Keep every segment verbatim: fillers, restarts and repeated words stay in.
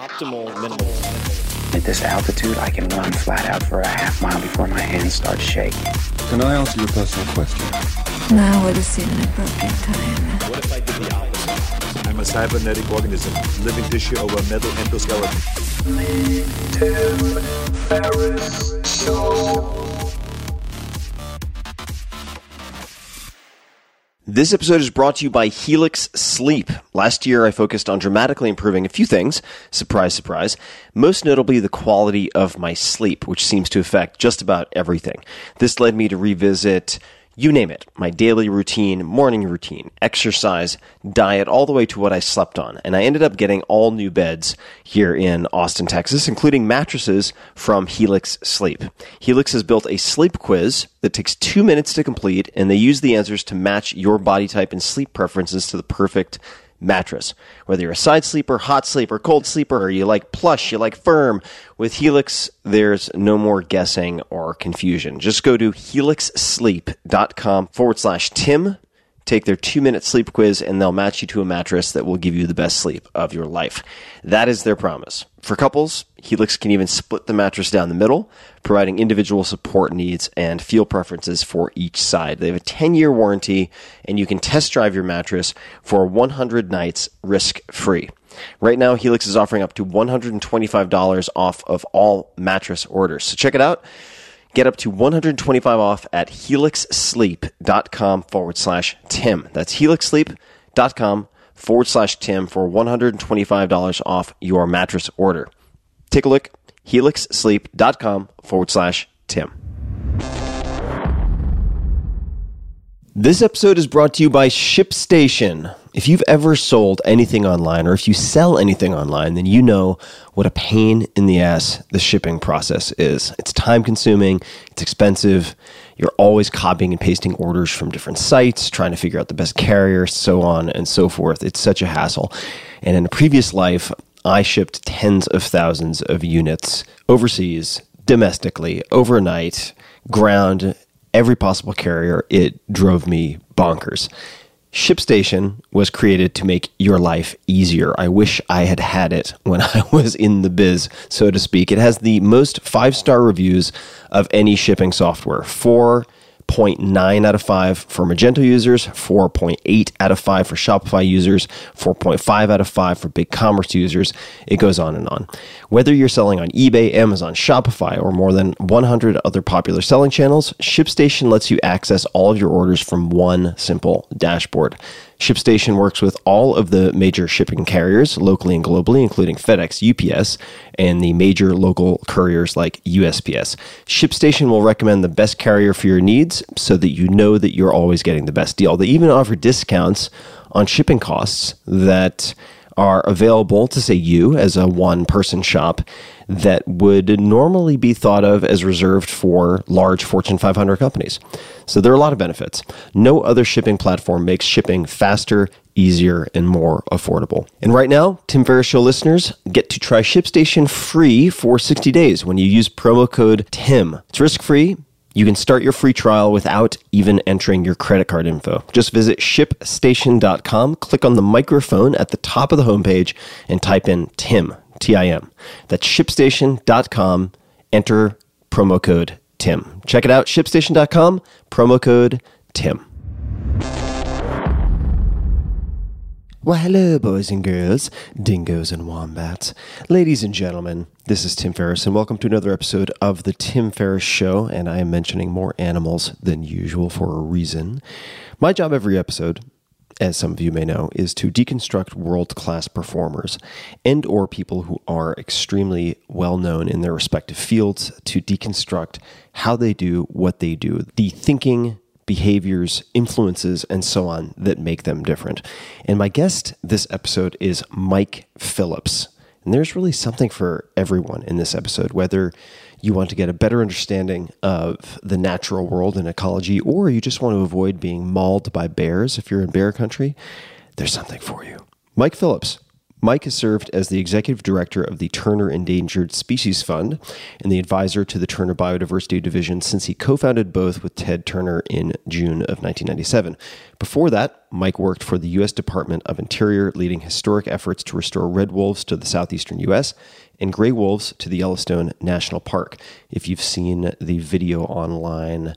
optimal minimalism. At this altitude, I can run flat out for a half mile before my hands start shaking. Can I answer your personal question? Now would have an appropriate time. What if I did the opposite? I'm a cybernetic organism, living tissue over a metal endoskeleton. Me, Tim Ferriss Show. This episode is brought to you by Helix Sleep. Last year, I focused on dramatically improving a few things, surprise, surprise, most notably the quality of my sleep, which seems to affect just about everything. This led me to revisit, you name it, my daily routine, morning routine, exercise, diet, all the way to what I slept on. And I ended up getting all new beds here in Austin, Texas, including mattresses from Helix Sleep. Helix has built a sleep quiz that takes two minutes to complete, and they use the answers to match your body type and sleep preferences to the perfect mattress. Whether you're a side sleeper, hot sleeper, cold sleeper, or you like plush, you like firm, with Helix, there's no more guessing or confusion. Just go to helix sleep dot com forward slash Tim, take their two-minute sleep quiz, and they'll match you to a mattress that will give you the best sleep of your life. That is their promise. For couples, Helix can even split the mattress down the middle, providing individual support needs and feel preferences for each side. They have a ten-year warranty, and you can test drive your mattress for one hundred nights risk-free. Right now, Helix is offering up to one hundred twenty-five dollars off of all mattress orders. So check it out. Get up to one hundred twenty-five dollars off at helix sleep dot com forward slash Tim. That's helix sleep dot com forward slash Tim for one hundred twenty-five dollars off your mattress order. Take a look, helix sleep dot com forward slash Tim. This episode is brought to you by ShipStation. If you've ever sold anything online, or if you sell anything online, then you know what a pain in the ass the shipping process is. It's time-consuming, it's expensive, you're always copying and pasting orders from different sites, trying to figure out the best carrier, so on and so forth. It's such a hassle. And in a previous life, I shipped tens of thousands of units overseas, domestically, overnight, ground, every possible carrier. It drove me bonkers. ShipStation was created to make your life easier. I wish I had had it when I was in the biz, so to speak. It has the most five-star reviews of any shipping software. four point nine out of five for Magento users, four point eight out of five for Shopify users, four point five out of five for BigCommerce users. It goes on and on. Whether you're selling on eBay, Amazon, Shopify, or more than one hundred other popular selling channels, ShipStation lets you access all of your orders from one simple dashboard. ShipStation works with all of the major shipping carriers locally and globally, including FedEx, U P S, and the major local couriers like U S P S. ShipStation will recommend the best carrier for your needs so that you know that you're always getting the best deal. They even offer discounts on shipping costs that are available to, say, you as a one-person shop that would normally be thought of as reserved for large Fortune five hundred companies. So there are a lot of benefits. No other shipping platform makes shipping faster, easier, and more affordable. And right now, Tim Ferriss Show listeners get to try ShipStation free for sixty days when you use promo code TIM. It's risk-free. You can start your free trial without even entering your credit card info. Just visit ship station dot com, click on the microphone at the top of the homepage, and type in TIM, T I M. That's ship station dot com, enter promo code TIM. Check it out, ship station dot com, promo code TIM. Well, hello, boys and girls, dingoes and wombats. Ladies and gentlemen, this is Tim Ferriss, and welcome to another episode of The Tim Ferriss Show, and I am mentioning more animals than usual for a reason. My job every episode, as some of you may know, is to deconstruct world-class performers and or people who are extremely well-known in their respective fields, to deconstruct how they do what they do, the thinking, behaviors, influences, and so on that make them different. And my guest this episode is Mike Phillips. And there's really something for everyone in this episode, whether you want to get a better understanding of the natural world and ecology, or you just want to avoid being mauled by bears if you're in bear country. There's something for you. Mike Phillips, Mike has served as the executive director of the Turner Endangered Species Fund and the advisor to the Turner Biodiversity Division since he co-founded both with Ted Turner in June of nineteen ninety-seven. Before that, Mike worked for the U S Department of Interior, leading historic efforts to restore red wolves to the southeastern U S and gray wolves to the Yellowstone National Park. If you've seen the video online,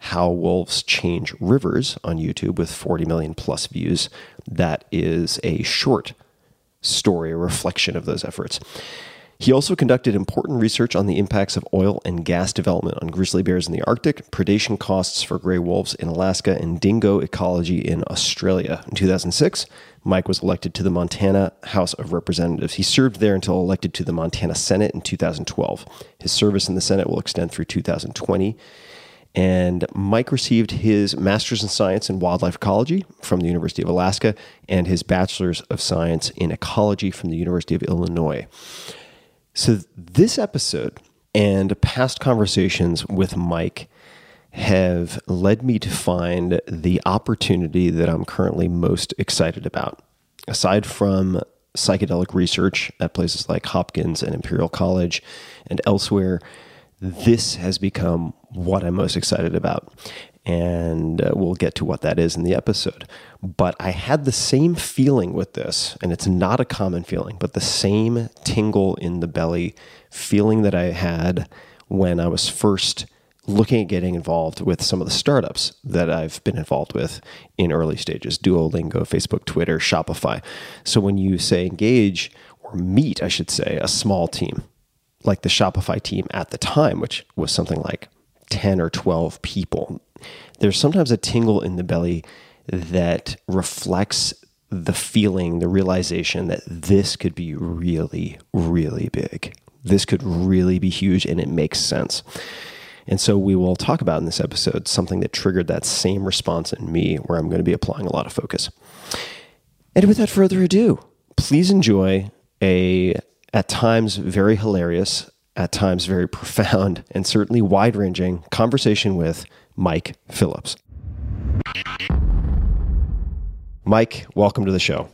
How Wolves Change Rivers on YouTube with forty million plus views, that is a short story, a reflection of those efforts. He also conducted important research on the impacts of oil and gas development on grizzly bears in the Arctic, predation costs for gray wolves in Alaska, and dingo ecology in Australia. In two thousand six, Mike was elected to the Montana House of Representatives. He served there until elected to the Montana Senate in two thousand twelve. His service in the Senate will extend through two thousand twenty. And Mike received his Master's in Science in Wildlife Ecology from the University of Alaska and his Bachelor's of Science in Ecology from the University of Illinois. So this episode and past conversations with Mike have led me to find the opportunity that I'm currently most excited about. Aside from psychedelic research at places like Hopkins and Imperial College and elsewhere, this has become what I'm most excited about, and uh, we'll get to what that is in the episode. But I had the same feeling with this, and it's not a common feeling, but the same tingle in the belly feeling that I had when I was first looking at getting involved with some of the startups that I've been involved with in early stages: Duolingo, Facebook, Twitter, Shopify. So when you say engage, or meet, I should say, a small team, like the Shopify team at the time, which was something like ten or twelve people, there's sometimes a tingle in the belly that reflects the feeling, the realization that this could be really, really big. This could really be huge, and it makes sense. And so we will talk about in this episode something that triggered that same response in me, where I'm going to be applying a lot of focus. And without further ado, please enjoy a... at times very hilarious, at times very profound, and certainly wide-ranging conversation with Mike Phillips. Mike, welcome to the show.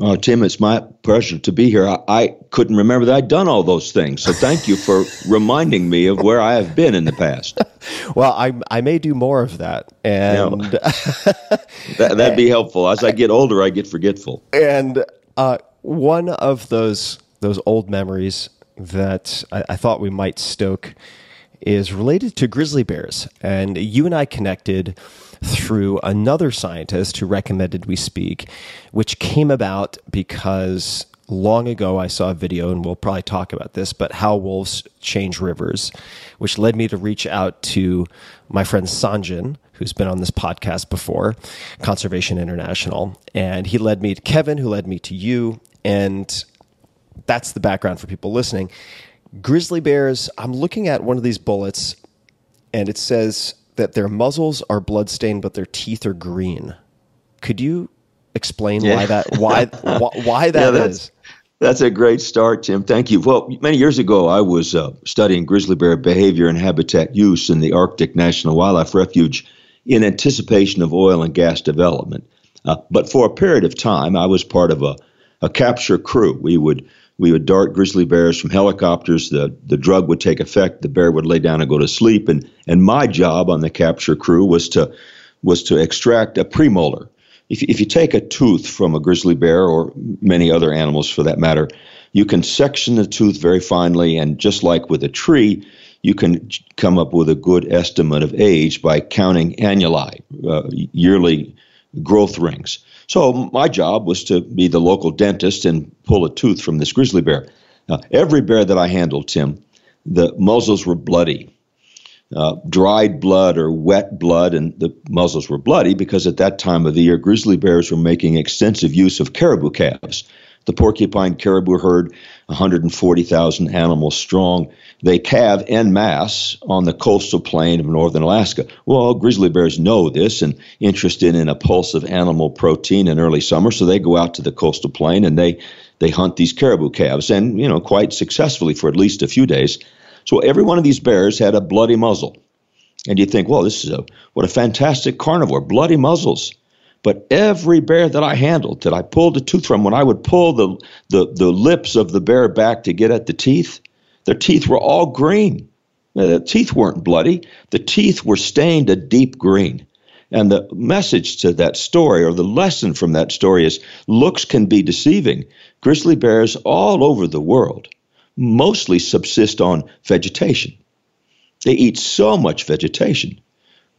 Oh, Tim, it's my pleasure to be here. I, I couldn't remember that I'd done all those things, so thank you for reminding me of where I have been in the past. Well, I I may do more of that, and yeah. that, that'd be helpful. As I get older, I get forgetful. And uh, one of those... those old memories that I, I thought we might stoke is related to grizzly bears. And you and I connected through another scientist who recommended we speak, which came about because long ago I saw a video, and we'll probably talk about this, but How Wolves Change Rivers, which led me to reach out to my friend Sanjan, who's been on this podcast before, Conservation International. And he led me to Kevin, who led me to you, and... that's the background for people listening. Grizzly bears, I'm looking at one of these bullets, and it says that their muzzles are bloodstained, but their teeth are green. Could you explain yeah. why that why why that yeah, that's, is? That's a great start, Tim. Thank you. Well, many years ago, I was uh, studying grizzly bear behavior and habitat use in the Arctic National Wildlife Refuge in anticipation of oil and gas development. Uh, but for a period of time, I was part of a, a capture crew. We would... We would dart grizzly bears from helicopters. The, the drug would take effect. The bear would lay down and go to sleep. And and my job on the capture crew was to was to extract a premolar. If if you take a tooth from a grizzly bear, or many other animals for that matter, you can section the tooth very finely. And just like with a tree, you can come up with a good estimate of age by counting annuli, uh, yearly growth rings. So my job was to be the local dentist and pull a tooth from this grizzly bear. Now, every bear that I handled, Tim, the muzzles were bloody, uh, dried blood or wet blood, and the muzzles were bloody because at that time of the year, grizzly bears were making extensive use of caribou calves. The porcupine caribou herd, one hundred forty thousand animals strong, they calve en masse on the coastal plain of northern Alaska. Well, grizzly bears know this and interested in a pulse of animal protein in early summer, so they go out to the coastal plain and they, they hunt these caribou calves, and you know, quite successfully for at least a few days. So every one of these bears had a bloody muzzle. And you think, well, this is a what a fantastic carnivore, bloody muzzles. But every bear that I handled, that I pulled a tooth from, when I would pull the, the, the lips of the bear back to get at the teeth, their teeth were all green. The teeth weren't bloody. The teeth were stained a deep green. And the message to that story, or the lesson from that story, is looks can be deceiving. Grizzly bears all over the world mostly subsist on vegetation. They eat so much vegetation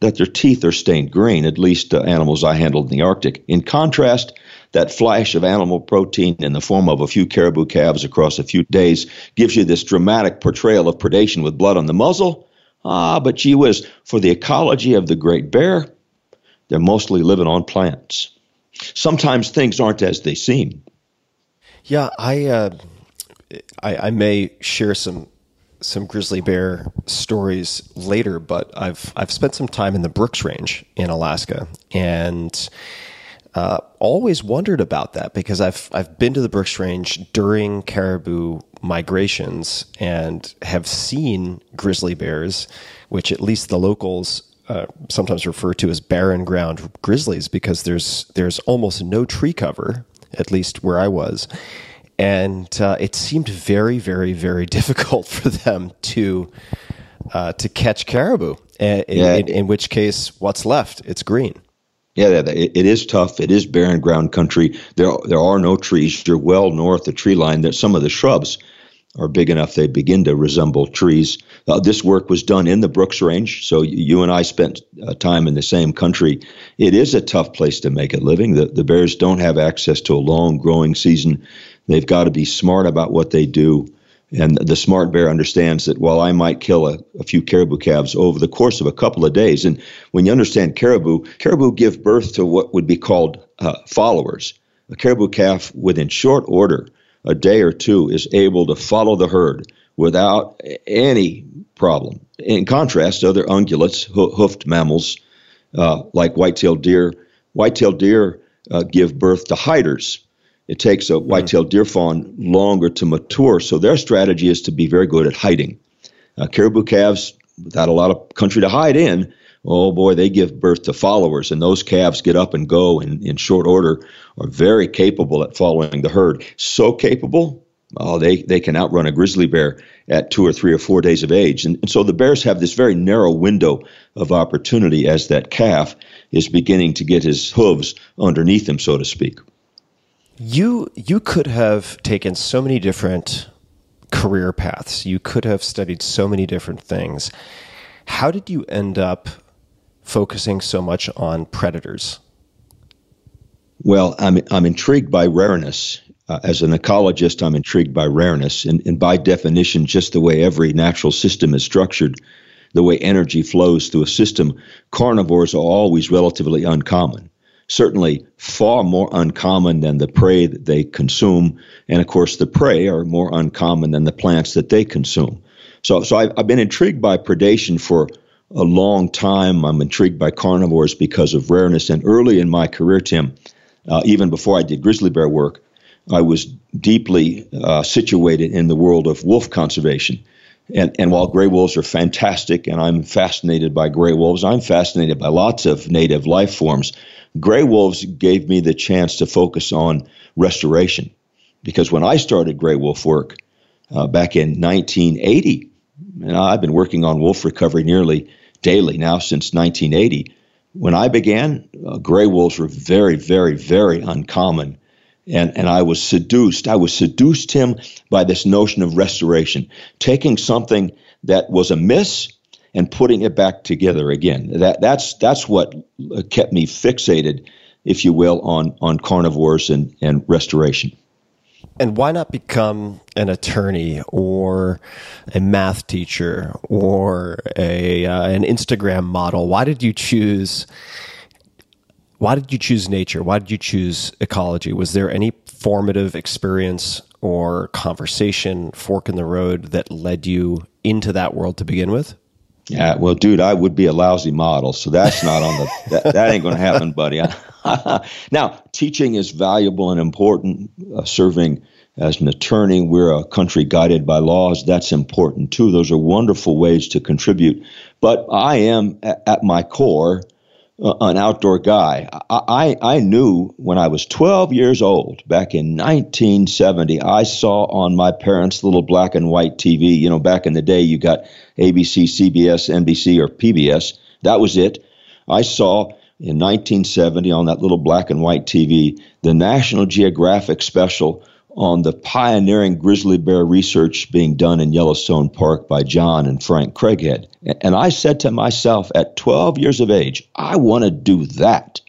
that their teeth are stained green, at least uh, animals I handled in the Arctic. In contrast, that flash of animal protein in the form of a few caribou calves across a few days gives you this dramatic portrayal of predation with blood on the muzzle. Ah, but gee whiz, for the ecology of the great bear, they're mostly living on plants. Sometimes things aren't as they seem. Yeah, I uh, I, I may share some some grizzly bear stories later, but I've I've spent some time in the Brooks Range in Alaska, and uh, always wondered about that, because I've I've been to the Brooks Range during caribou migrations and have seen grizzly bears, which at least the locals Uh, sometimes referred to as barren ground grizzlies, because there's there's almost no tree cover, at least where I was, and uh, it seemed very, very, very difficult for them to uh, to catch caribou. In, yeah. in, in which case, what's left? It's green. Yeah, it, it is tough. It is barren ground country. There there are no trees. You're well north the tree line. That some of the shrubs are big enough they begin to resemble trees. Uh, this work was done in the Brooks Range, so you and I spent uh, time in the same country. It is a tough place to make a living. The, the bears don't have access to a long growing season. They've got to be smart about what they do. And the smart bear understands that while I might kill a, a few caribou calves over the course of a couple of days, and when you understand caribou, caribou give birth to what would be called uh, followers. A caribou calf, within short order, a day or two, is able to follow the herd without any problem. In contrast, other ungulates, ho- hoofed mammals, uh, like white-tailed deer, white-tailed deer uh, give birth to hiders. It takes a white-tailed deer fawn longer to mature, so their strategy is to be very good at hiding. Uh, caribou calves, without a lot of country to hide in, oh boy, they give birth to followers, and those calves get up and go in, in short order, are very capable at following the herd. So capable, oh, they, they can outrun a grizzly bear at two or three or four days of age. And, and so the bears have this very narrow window of opportunity as that calf is beginning to get his hooves underneath him, so to speak. You, you could have taken so many different career paths. You could have studied so many different things. How did you end up focusing so much on predators? Well, I'm I'm intrigued by rareness. Uh, as an ecologist, I'm intrigued by rareness. And, and by definition, just the way every natural system is structured, the way energy flows through a system, carnivores are always relatively uncommon. Certainly far more uncommon than the prey that they consume. And of course, the prey are more uncommon than the plants that they consume. So so I've, I've been intrigued by predation for a long time. I'm intrigued by carnivores because of rareness. And early in my career, Tim, uh, even before I did grizzly bear work, I was deeply uh, situated in the world of wolf conservation. And, and while gray wolves are fantastic and I'm fascinated by gray wolves, I'm fascinated by lots of native life forms. Gray wolves gave me the chance to focus on restoration, because when I started gray wolf work uh, back in nineteen eighty, and I've been working on wolf recovery nearly daily now since nineteen eighty. When I began, uh, gray wolves were very, very, very uncommon. And, and I was seduced. I was seduced, Tim, by this notion of restoration, taking something that was amiss and putting it back together again. That, that's, that's what kept me fixated, if you will, on, on carnivores and, and restoration. And why not become an attorney or a math teacher or a uh, an Instagram model? Why did you choose? Why did you choose nature? Why did you choose ecology? Was there any formative experience or conversation, fork in the road, that led you into that world to begin with? Yeah, well, dude, I would be a lousy model, so that's not on the that, that ain't going to happen, buddy. Now, teaching is valuable and important. Uh, serving as an attorney, we're a country guided by laws. That's important, too. Those are wonderful ways to contribute. But I am, at, at my core, uh, an outdoor guy. I, I, I knew when I was twelve years old, back in nineteen seventy, I saw on my parents' little black and white T V, you know, back in the day you got A B C, C B S, N B C, or P B S. That was it. I saw in nineteen seventy on that little black and white T V the National Geographic special on the pioneering grizzly bear research being done in Yellowstone Park by John and Frank Craighead. And I said to myself at twelve years of age, I want to do that.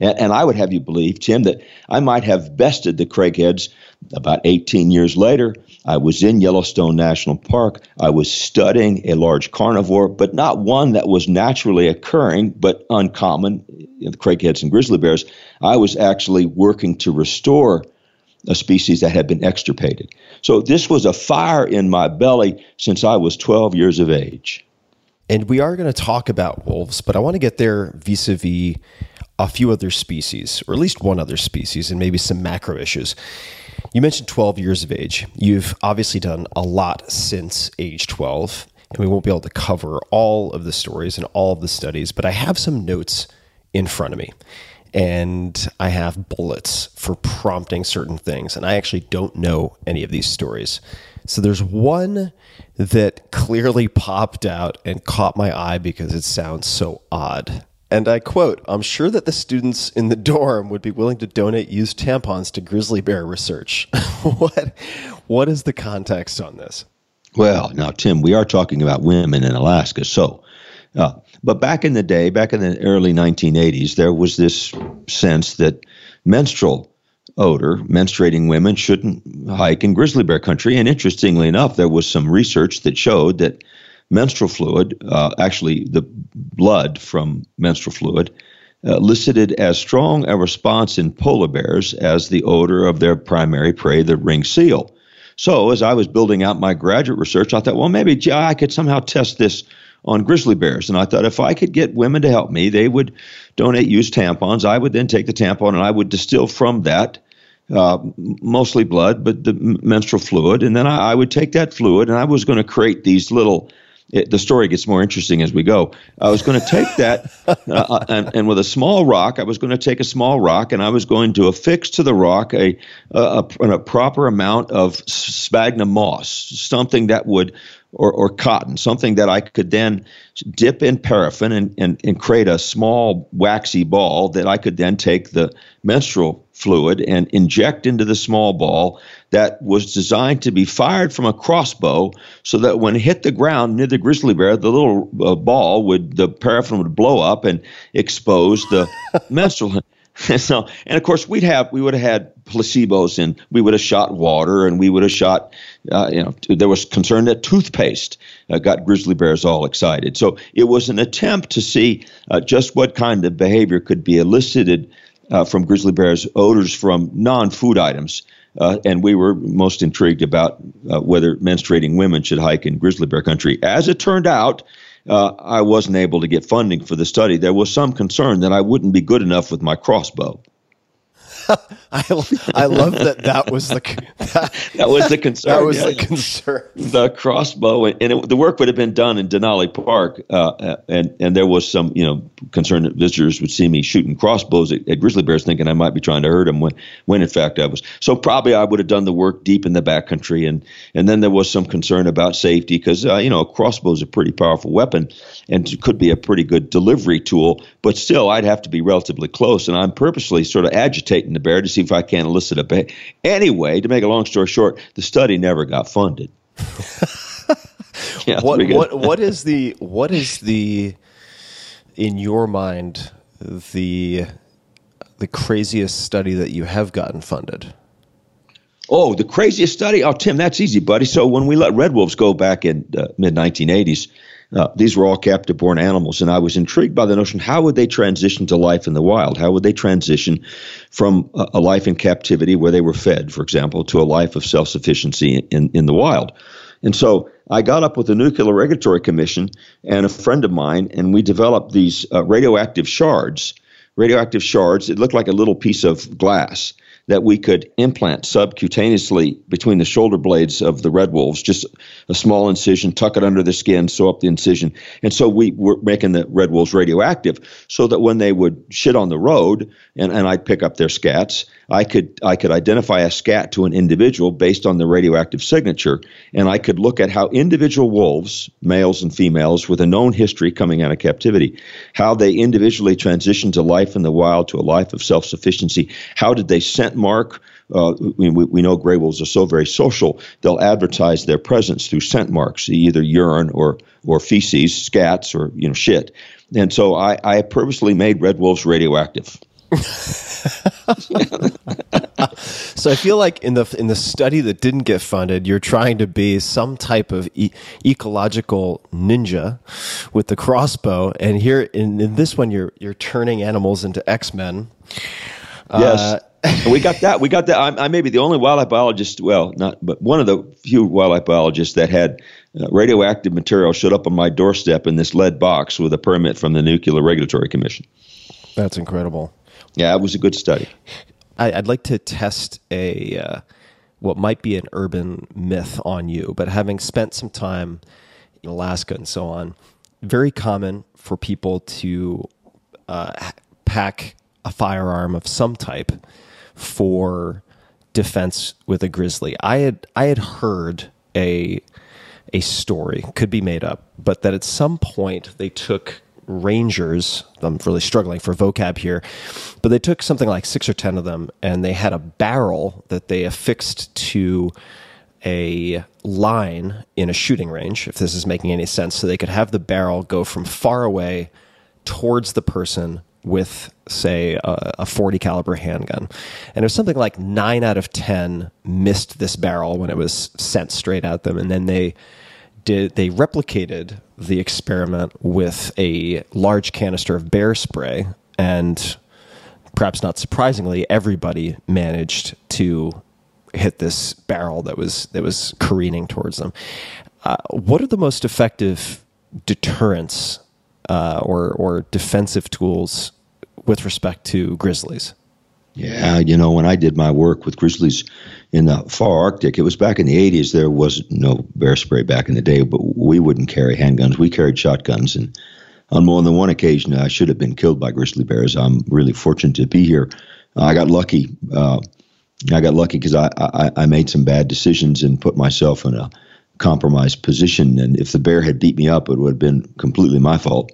And, and I would have you believe, Tim, that I might have bested the Craigheads. About eighteen years later, I was in Yellowstone National Park. I was studying a large carnivore, but not one that was naturally occurring, but uncommon, the Craigheads and grizzly bears. I was actually working to restore a species that had been extirpated. So this was a fire in my belly since I was twelve years of age. And we are going to talk about wolves, but I want to get there vis-a-vis a few other species, or at least one other species, and maybe some macro issues. You mentioned twelve years of age. You've obviously done a lot since age twelve, and we won't be able to cover all of the stories and all of the studies, but I have some notes in front of me. And I have bullets for prompting certain things. And I actually don't know any of these stories. So there's one that clearly popped out and caught my eye because it sounds so odd. And I quote, "I'm sure that the students in the dorm would be willing to donate used tampons to grizzly bear research." What, what is the context on this? Well, now, Tim, we are talking about women in Alaska. So, uh, But back in the day, back in the early nineteen eighties, there was this sense that menstrual odor, menstruating women shouldn't hike in grizzly bear country. And interestingly enough, there was some research that showed that menstrual fluid, uh, actually the blood from menstrual fluid, uh, elicited as strong a response in polar bears as the odor of their primary prey, the ringed seal. So as I was building out my graduate research, I thought, well, maybe gee, I could somehow test this on grizzly bears. And I thought if I could get women to help me, they would donate used tampons. I would then take the tampon and I would distill from that uh, mostly blood, but the menstrual fluid. And then I, I would take that fluid and I was going to create these little, it, the story gets more interesting as we go. I was going to take that uh, and, and with a small rock, I was going to take a small rock and I was going to affix to the rock a, a, a, a proper amount of sphagnum moss, something that would Or, or cotton, something that I could then dip in paraffin and, and, and create a small waxy ball that I could then take the menstrual fluid and inject into the small ball that was designed to be fired from a crossbow so that when it hit the ground near the grizzly bear, the little uh, ball would, the paraffin would blow up and expose the menstrual. And so, and of course, we'd have we would have had placebos, and we would have shot water, and we would have shot. Uh, you know, there was concern that toothpaste uh, got grizzly bears all excited. So it was an attempt to see uh, just what kind of behavior could be elicited uh, from grizzly bears, odors from non-food items, uh, and we were most intrigued about uh, whether menstruating women should hike in grizzly bear country. As it turned out, Uh, I wasn't able to get funding for the study. There was some concern that I wouldn't be good enough with my crossbow. I, I love that that was the that, that was the concern. That was yeah, the concern. The crossbow, and, and it, the work would have been done in Denali Park, uh, and and there was some you know concern that visitors would see me shooting crossbows at, at grizzly bears, thinking I might be trying to hurt them. When when in fact I was. So probably I would have done the work deep in the backcountry, and and then there was some concern about safety because uh, you know a crossbow is a pretty powerful weapon and could be a pretty good delivery tool, but still I'd have to be relatively close, and I'm purposely sort of agitating the bear to see if I can elicit a bear. Anyway, to make a long story short, the study never got funded. yeah, what, what, what is the, what is the, in your mind, the, the craziest study that you have gotten funded? Oh, the craziest study? Oh, Tim, that's easy, buddy. So when we let red wolves go back in the uh, mid nineteen eighties, Uh, these were all captive-born animals, and I was intrigued by the notion, how would they transition to life in the wild? How would they transition from a, a life in captivity where they were fed, for example, to a life of self-sufficiency in, in, in the wild? And so I got up with the Nuclear Regulatory Commission and a friend of mine, and we developed these uh, radioactive shards. Radioactive shards, it looked like a little piece of glass that we could implant subcutaneously between the shoulder blades of the red wolves, just a small incision, tuck it under the skin, sew up the incision. And so we were making the red wolves radioactive so that when they would shit on the road and, and I'd pick up their scats, I could I could identify a scat to an individual based on the radioactive signature. And I could look at how individual wolves, males and females, with a known history coming out of captivity, how they individually transitioned to life in the wild, to a life of self-sufficiency. How did they scent mark? Uh, we, we know gray wolves are so very social, they'll advertise their presence through scent marks, either urine or or feces, scats, or you know shit. And so I, I purposely made red wolves radioactive. So I feel like in the in the study that didn't get funded, you're trying to be some type of e ecological ninja with the crossbow, and here in, in this one, you're you're turning animals into X-Men. Yes. Uh, we got that. We got that. I, I may be the only wildlife biologist, well, not, but one of the few wildlife biologists that had uh, radioactive material showed up on my doorstep in this lead box with a permit from the Nuclear Regulatory Commission. That's incredible. Yeah, it was a good study. I, I'd like to test a uh, what might be an urban myth on you, but having spent some time in Alaska and so on, very common for people to uh, pack a firearm of some type for defense with a grizzly. I had I had heard a a story, could be made up, but that at some point they took rangers, I'm really struggling for vocab here, but they took something like six or ten of them, and they had a barrel that they affixed to a line in a shooting range, if this is making any sense, so they could have the barrel go from far away towards the person with, say, a, a forty caliber handgun. And it was something like nine out of ten missed this barrel when it was sent straight at them, and then they Did, they replicated the experiment with a large canister of bear spray, and perhaps not surprisingly, everybody managed to hit this barrel that was that was careening towards them. Uh, what are the most effective deterrents uh, or or defensive tools with respect to grizzlies? Yeah, you know, when I did my work with grizzlies in the far Arctic, it was back in the eighties. There was no bear spray back in the day, but we wouldn't carry handguns. We carried shotguns. And on more than one occasion, I should have been killed by grizzly bears. I'm really fortunate to be here. I got lucky. Uh, I got lucky because I, I, I made some bad decisions and put myself in a compromised position. And if the bear had beat me up, it would have been completely my fault.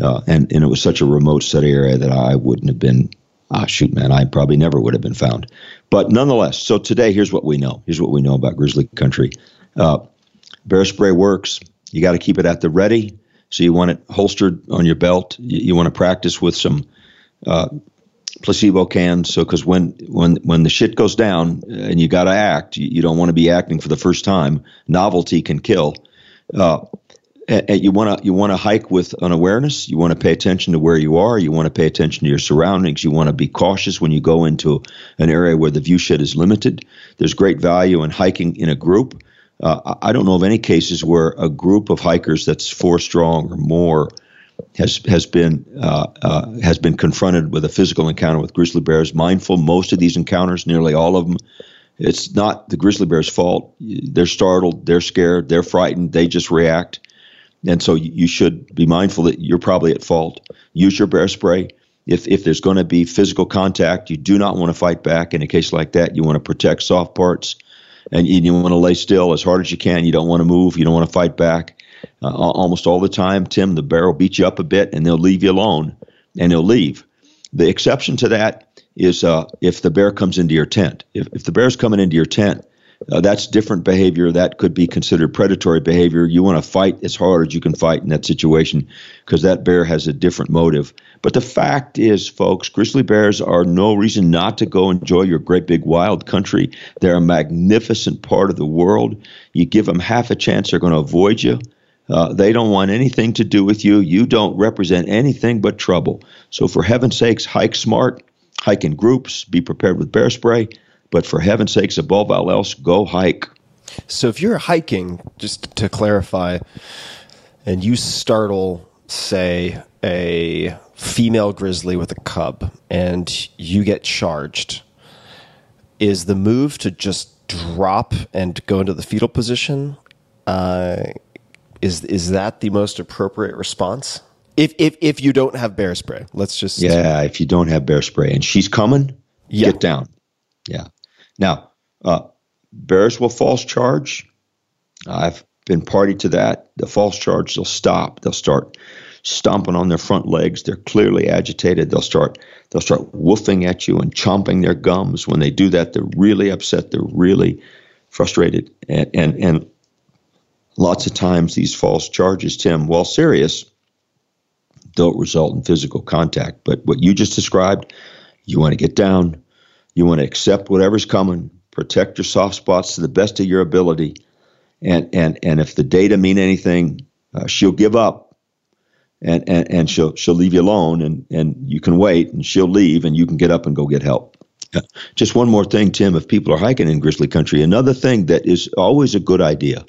Uh, and, and it was such a remote study area that I wouldn't have been. Ah, shoot, man, I probably never would have been found. But nonetheless, so today, here's what we know. Here's what we know about grizzly country. Uh, bear spray works. You got to keep it at the ready. So you want it holstered on your belt. You, you want to practice with some uh, placebo cans. So because when, when, when the shit goes down and you got to act, you, you don't want to be acting for the first time. Novelty can kill. Uh, And you want to you want to hike with an awareness. You want to pay attention to where you are. You want to pay attention to your surroundings. You want to be cautious when you go into an area where the view shed is limited. There's great value in hiking in a group. Uh, I don't know of any cases where a group of hikers that's four strong or more has has been uh, uh, has been confronted with a physical encounter with grizzly bears. Mindful, most of these encounters, nearly all of them, it's not the grizzly bear's fault. They're startled. They're scared. They're frightened. They just react. And so you should be mindful that you're probably at fault. Use your bear spray. If, if there's going to be physical contact, you do not want to fight back. In a case like that, you want to protect soft parts, and you want to lay still as hard as you can. You don't want to move. You don't want to fight back. Uh, almost all the time, Tim, the bear will beat you up a bit, and they'll leave you alone, and they'll leave. The exception to that is uh, if the bear comes into your tent. If, if the bear's coming into your tent, Uh, that's different behavior. That could be considered predatory behavior. You want to fight as hard as you can fight in that situation because that bear has a different motive. But the fact is, folks, grizzly bears are no reason not to go enjoy your great big wild country. They're a magnificent part of the world. You give them half a chance, they're going to avoid you. Uh, they don't want anything to do with you. You don't represent anything but trouble. So for heaven's sakes, hike smart, hike in groups, be prepared with bear spray. But for heaven's sakes, above all else, go hike. So if you're hiking, just to clarify, and you startle, say, a female grizzly with a cub, and you get charged, is the move to just drop and go into the fetal position. Uh, is is that the most appropriate response? If if if you don't have bear spray, let's just yeah. If you don't have bear spray and she's coming, yeah. get down. Yeah. Now, uh, bears will false charge. I've been party to that. The false charge, they'll stop. They'll start stomping on their front legs. They're clearly agitated. They'll start they'll start woofing at you and chomping their gums. When they do that, they're really upset. They're really frustrated. And and, and lots of times these false charges, Tim, while serious, don't result in physical contact. But what you just described, you want to get down. You want to accept whatever's coming, protect your soft spots to the best of your ability. And and and if the data mean anything, uh, she'll give up, and, and and she'll she'll leave you alone, and and you can wait, and she'll leave, and you can get up and go get help. Yeah. Just one more thing, Tim. If people are hiking in grizzly country, another thing that is always a good idea,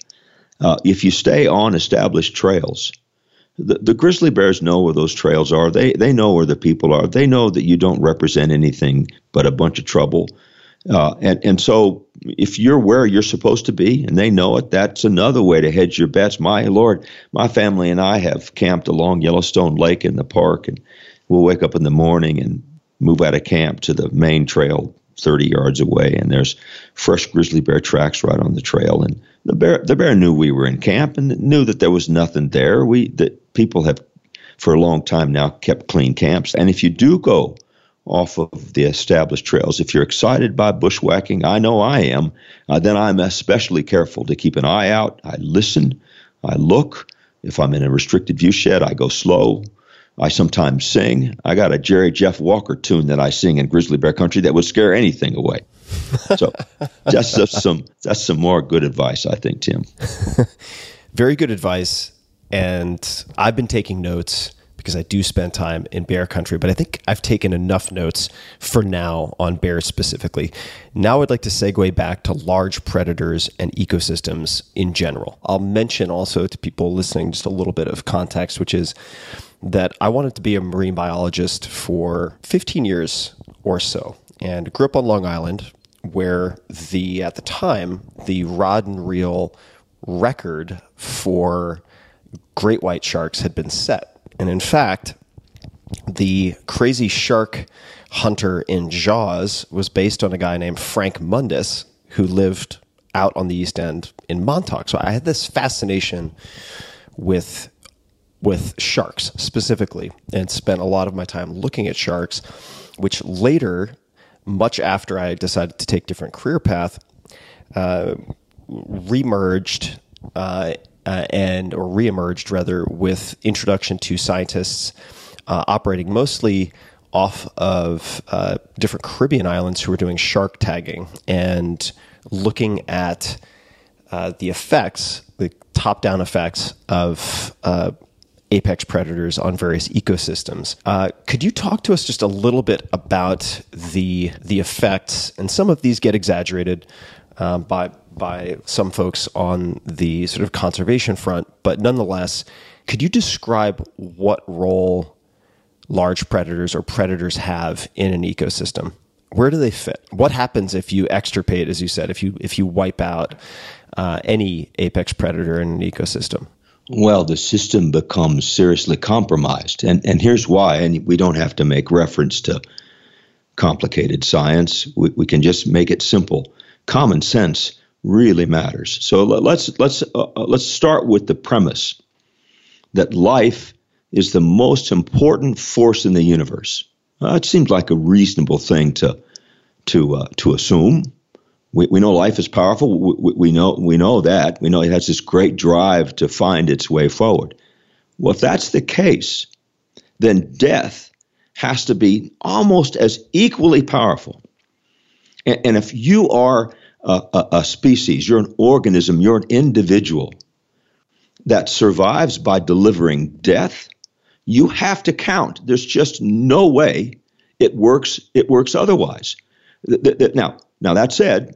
uh, if you stay on established trails, the the grizzly bears know where those trails are. They they know where the people are. They know that you don't represent anything but a bunch of trouble. Uh, and, and so if you're where you're supposed to be and they know it, that's another way to hedge your bets. My Lord, my family and I have camped along Yellowstone Lake in the park, and we'll wake up in the morning and move out of camp to the main trail thirty yards away. And there's fresh grizzly bear tracks right on the trail. And the bear, the bear knew we were in camp and knew that there was nothing there. We, that people have for a long time now kept clean camps. And if you do go off of the established trails, if you're excited by bushwhacking, I know I am, uh, then I'm especially careful to keep an eye out. I listen. I look. If I'm in a restricted view shed, I go slow. I sometimes sing. I got a Jerry Jeff Walker tune that I sing in grizzly bear country that would scare anything away. So that's, that's some that's some more good advice, I think, Tim. Very good advice. And I've been taking notes, because I do spend time in bear country, but I think I've taken enough notes for now on bears specifically. Now I'd like to segue back to large predators and ecosystems in general. I'll mention also to people listening just a little bit of context, which is that I wanted to be a marine biologist for fifteen years or so, and grew up on Long Island, where the at the time, the rod and reel record for great white sharks had been set. And in fact, the crazy shark hunter in Jaws was based on a guy named Frank Mundis, who lived out on the East End in Montauk. So I had this fascination with with sharks specifically, and spent a lot of my time looking at sharks, which later, much after I decided to take a different career path, uh, remerged uh Uh, and or reemerged rather with introduction to scientists uh, operating mostly off of uh, different Caribbean islands who were doing shark tagging and looking at uh, the effects, the top-down effects of uh, apex predators on various ecosystems. Uh, could you talk to us just a little bit about the the effects? And some of these get exaggerated um, by. by some folks on the sort of conservation front, but nonetheless, could you describe what role large predators or predators have in an ecosystem? Where do they fit? What happens if you extirpate, as you said, if you if you wipe out uh, any apex predator in an ecosystem? Well, the system becomes seriously compromised, and and here's why, and we don't have to make reference to complicated science. We, we can just make it simple. Common sense really matters. So let's let's uh, let's start with the premise that life is the most important force in the universe. Uh, it seems like a reasonable thing to to uh, to assume. We we know life is powerful. We, we, we know we know that. We know it has this great drive to find its way forward. Well, if that's the case, then death has to be almost as equally powerful. And, and if you are A, a, a species, you're an organism, you're an individual that survives by delivering death, you have to count. There's just no way it works It works otherwise. Th- th- th- now, now, that said,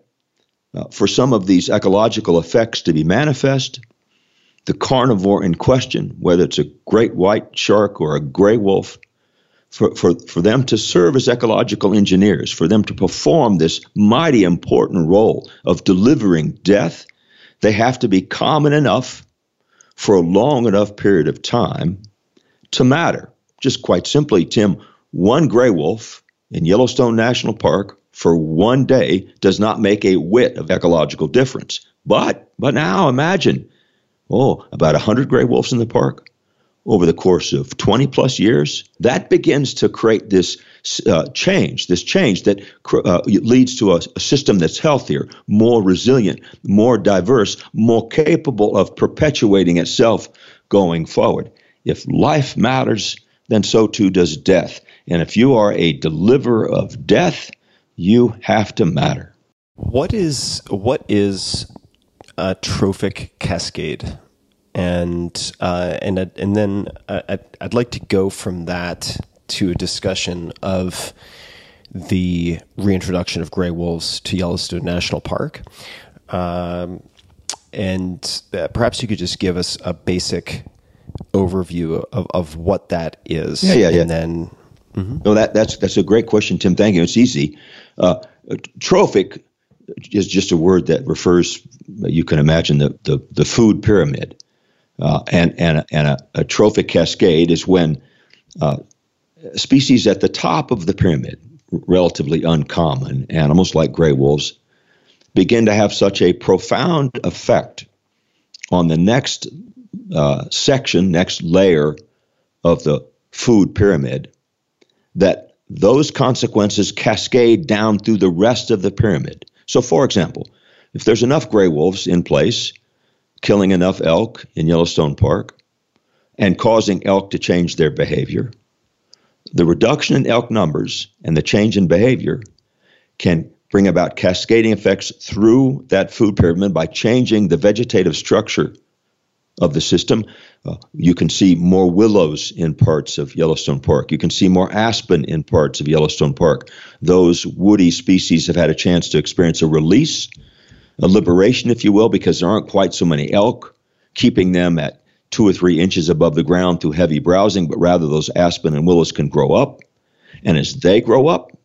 uh, for some of these ecological effects to be manifest, the carnivore in question, whether it's a great white shark or a gray wolf, for, for, for them to serve as ecological engineers, for them to perform this mighty important role of delivering death, they have to be common enough for a long enough period of time to matter. Just quite simply, Tim, one gray wolf in Yellowstone National Park for one day does not make a whit of ecological difference. But but now imagine, oh, about one hundred gray wolves in the park over the course of twenty plus years. That begins to create this uh, change, this change that uh, leads to a, a system that's healthier, more resilient, more diverse, more capable of perpetuating itself going forward. If life matters, then so too does death. And if you are a deliverer of death, you have to matter. What is what is a trophic cascade? And uh, and and then I'd, I'd like to go from that to a discussion of the reintroduction of gray wolves to Yellowstone National Park. Um, and perhaps you could just give us a basic overview of, of what that is. Yeah, yeah, yeah. And then, mm-hmm. No, that that's that's a great question, Tim. Thank you. It's easy. Uh, trophic is just a word that refers, you can imagine, the the, the food pyramid. Uh, and and, and a, a trophic cascade is when uh, species at the top of the pyramid, relatively uncommon animals like gray wolves, begin to have such a profound effect on the next uh, section, next layer of the food pyramid, that those consequences cascade down through the rest of the pyramid. So, for example, if there's enough gray wolves in place, killing enough elk in Yellowstone Park and causing elk to change their behavior, the reduction in elk numbers and the change in behavior can bring about cascading effects through that food pyramid by changing the vegetative structure of the system. Uh, you can see more willows in parts of Yellowstone Park. You can see more aspen in parts of Yellowstone Park. Those woody species have had a chance to experience a release, a liberation, if you will, because there aren't quite so many elk keeping them at two or three inches above the ground through heavy browsing, but rather those aspen and willows can grow up. And as they grow up,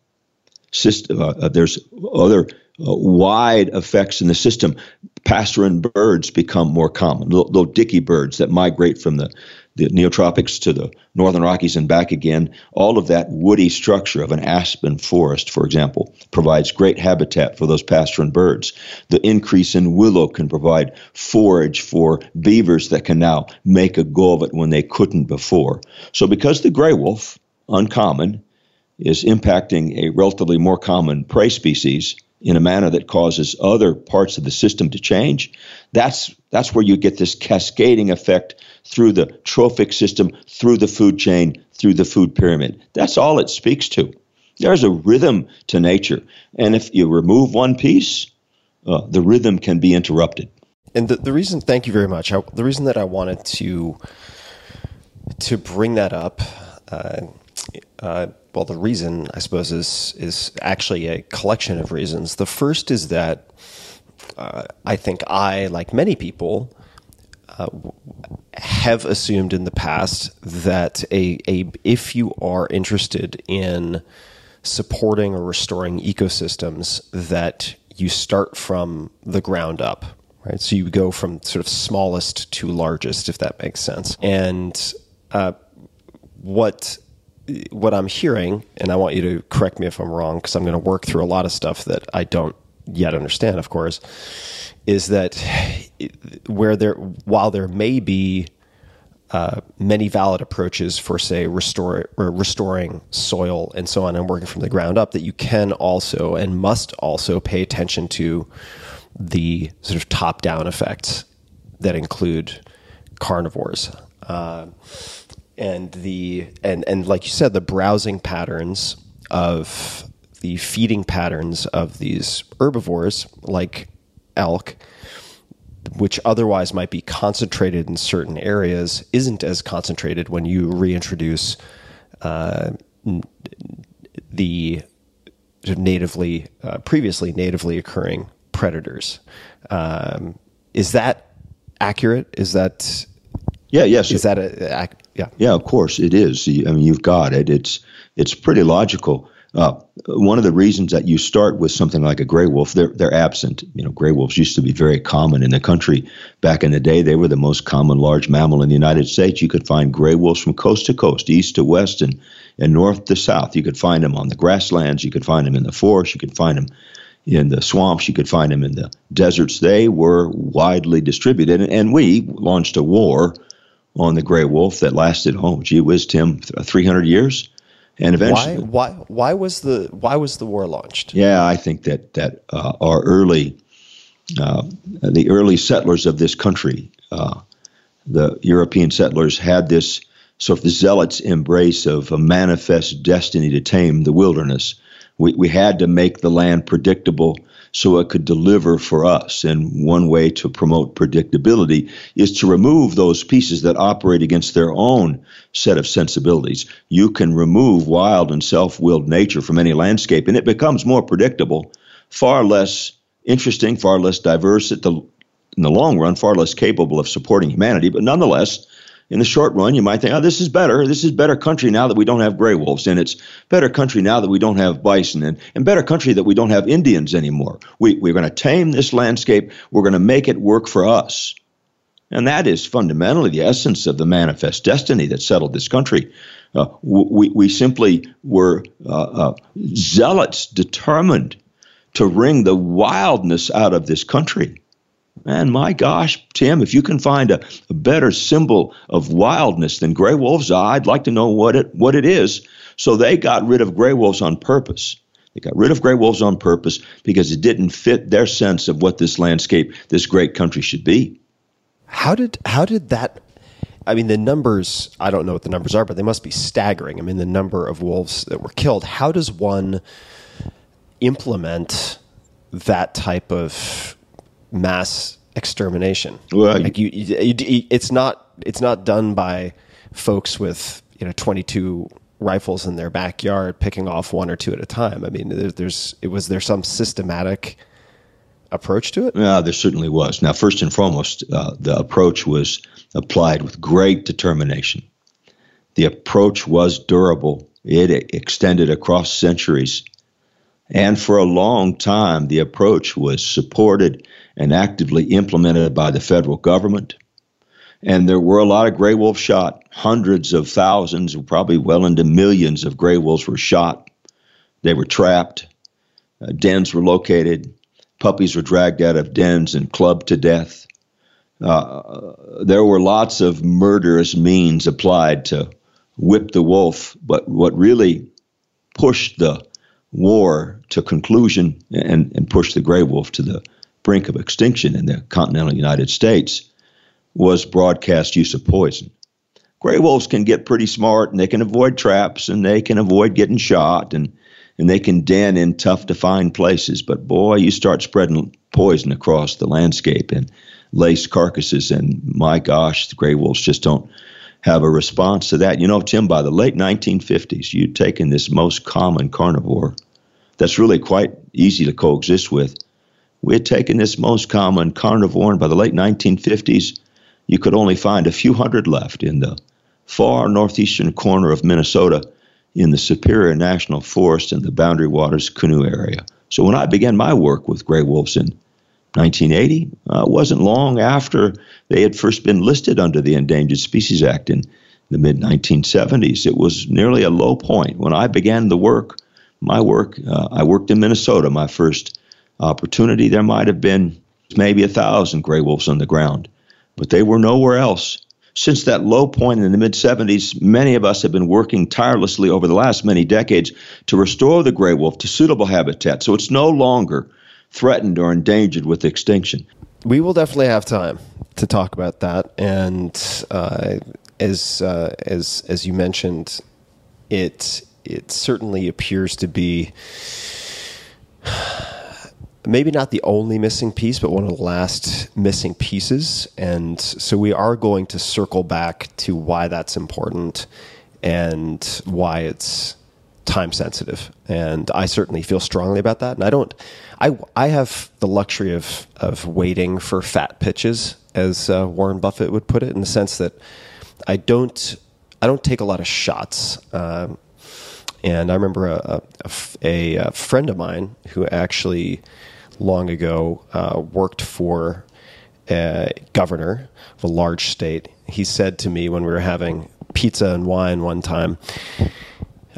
system, uh, there's other Uh, wide effects in the system. Passerine birds become more common, little, little dicky birds that migrate from the, the neotropics to the northern Rockies and back again. All of that woody structure of an aspen forest, for example, provides great habitat for those passerine birds. The increase in willow can provide forage for beavers that can now make a go of it when they couldn't before. So because the gray wolf, uncommon, is impacting a relatively more common prey species in a manner that causes other parts of the system to change, that's that's where you get this cascading effect through the trophic system, through the food chain, through the food pyramid. That's all it speaks to. There's a rhythm to nature. And if you remove one piece, uh, the rhythm can be interrupted. And the, the reason, thank you very much. I, the reason that I wanted to, to bring that up, uh, uh, well, the reason, I suppose, is is actually a collection of reasons. The first is that uh, I think I, like many people, uh, have assumed in the past that a, a if you are interested in supporting or restoring ecosystems, that you start from the ground up, right? So you go from sort of smallest to largest, if that makes sense. And uh, what... What I'm hearing, and I want you to correct me if I'm wrong, because I'm going to work through a lot of stuff that I don't yet understand, of course, is that where there, while there may be uh, many valid approaches for, say, restore or restoring soil and so on, and working from the ground up, that you can also and must also pay attention to the sort of top-down effects that include carnivores. Uh, And the and, and like you said, the browsing patterns of the feeding patterns of these herbivores, like elk, which otherwise might be concentrated in certain areas, isn't as concentrated when you reintroduce uh, the natively uh, previously natively occurring predators. Um, is that accurate? Is that yeah? Yes. Yeah, so, is that a, a Yeah, yeah, of course it is. I mean, you've got it. It's it's pretty logical. Uh, one of the reasons that you start with something like a gray wolf, they're they're absent. You know, gray wolves used to be very common in the country. Back in the day, they were the most common large mammal in the United States. You could find gray wolves from coast to coast, east to west, and and north to south. You could find them on the grasslands. You could find them in the forest. You could find them in the swamps. You could find them in the deserts. They were widely distributed, and, and we launched a war on the gray wolf that lasted, oh, gee whiz, Tim, three hundred years. And eventually, why, why, why was the why was the war launched? Yeah, I think that that uh, our early, uh, the early settlers of this country, uh, the European settlers, had this sort of zealot's embrace of a manifest destiny to tame the wilderness. We we had to make the land predictable so it could deliver for us. And one way to promote predictability is to remove those pieces that operate against their own set of sensibilities. You can remove wild and self-willed nature from any landscape, and it becomes more predictable, far less interesting, far less diverse at the, in the long run, far less capable of supporting humanity. But nonetheless, in the short run, you might think, oh, this is better. This is better country now that we don't have gray wolves. And it's better country now that we don't have bison, and, and better country that we don't have Indians anymore. We, we're going to tame this landscape. We're going to make it work for us. And that is fundamentally the essence of the manifest destiny that settled this country. Uh, we, we simply were uh, uh, zealots determined to wring the wildness out of this country. And my gosh, Tim, if you can find a, a better symbol of wildness than gray wolves, I'd like to know what it what it is. So they got rid of gray wolves on purpose. They got rid of gray wolves on purpose because it didn't fit their sense of what this landscape, this great country should be. How did how did that, I mean, the numbers, I don't know what the numbers are, but they must be staggering. I mean, the number of wolves that were killed. How does one implement that type of mass extermination? Well, like you, you, you, it's not it's not done by folks with, you know, twenty-two rifles in their backyard picking off one or two at a time. I mean, there, there's was there some systematic approach to it? Yeah, there certainly was. Now, first and foremost, uh, the approach was applied with great determination. The approach was durable. It extended across centuries. And for a long time, the approach was supported and actively implemented by the federal government. And there were a lot of gray wolves shot. Hundreds of thousands, probably well into millions of gray wolves were shot. They were trapped. Uh, dens were located. Puppies were dragged out of dens and clubbed to death. Uh, there were lots of murderous means applied to whip the wolf. But what really pushed the war to conclusion and, and pushed the gray wolf to the brink of extinction in the continental United States was broadcast use of poison. Gray wolves can get pretty smart, and they can avoid traps, and they can avoid getting shot, and, and they can den in tough to find places. But boy, you start spreading poison across the landscape and lace carcasses, and my gosh, the gray wolves just don't have a response to that. You know, Tim, by the late nineteen fifties, you'd taken this most common carnivore that's really quite easy to coexist with. We had taken this most common carnivore, and by the late nineteen fifties, you could only find a few hundred left in the far northeastern corner of Minnesota in the Superior National Forest and the Boundary Waters Canoe area. So when I began my work with gray wolves in nineteen eighty, uh, wasn't long after they had first been listed under the Endangered Species Act in the mid nineteen seventies. It was nearly a low point. When I began the work, my work, uh, I worked in Minnesota, my first opportunity, there might have been maybe a thousand gray wolves on the ground, but they were nowhere else. Since that low point in the mid seventies, many of us have been working tirelessly over the last many decades to restore the gray wolf to suitable habitat, so it's no longer threatened or endangered with extinction. We will definitely have time to talk about that, and uh, as uh, as as you mentioned, it it certainly appears to be maybe not the only missing piece, but one of the last missing pieces. And so we are going to circle back to why that's important and why it's time sensitive. And I certainly feel strongly about that. And I don't, I, I have the luxury of, of waiting for fat pitches, as uh, Warren Buffett would put it, in the sense that I don't, I don't take a lot of shots. Um, and I remember a, a, a friend of mine who actually long ago uh, worked for a governor of a large state. He said to me when we were having pizza and wine one time,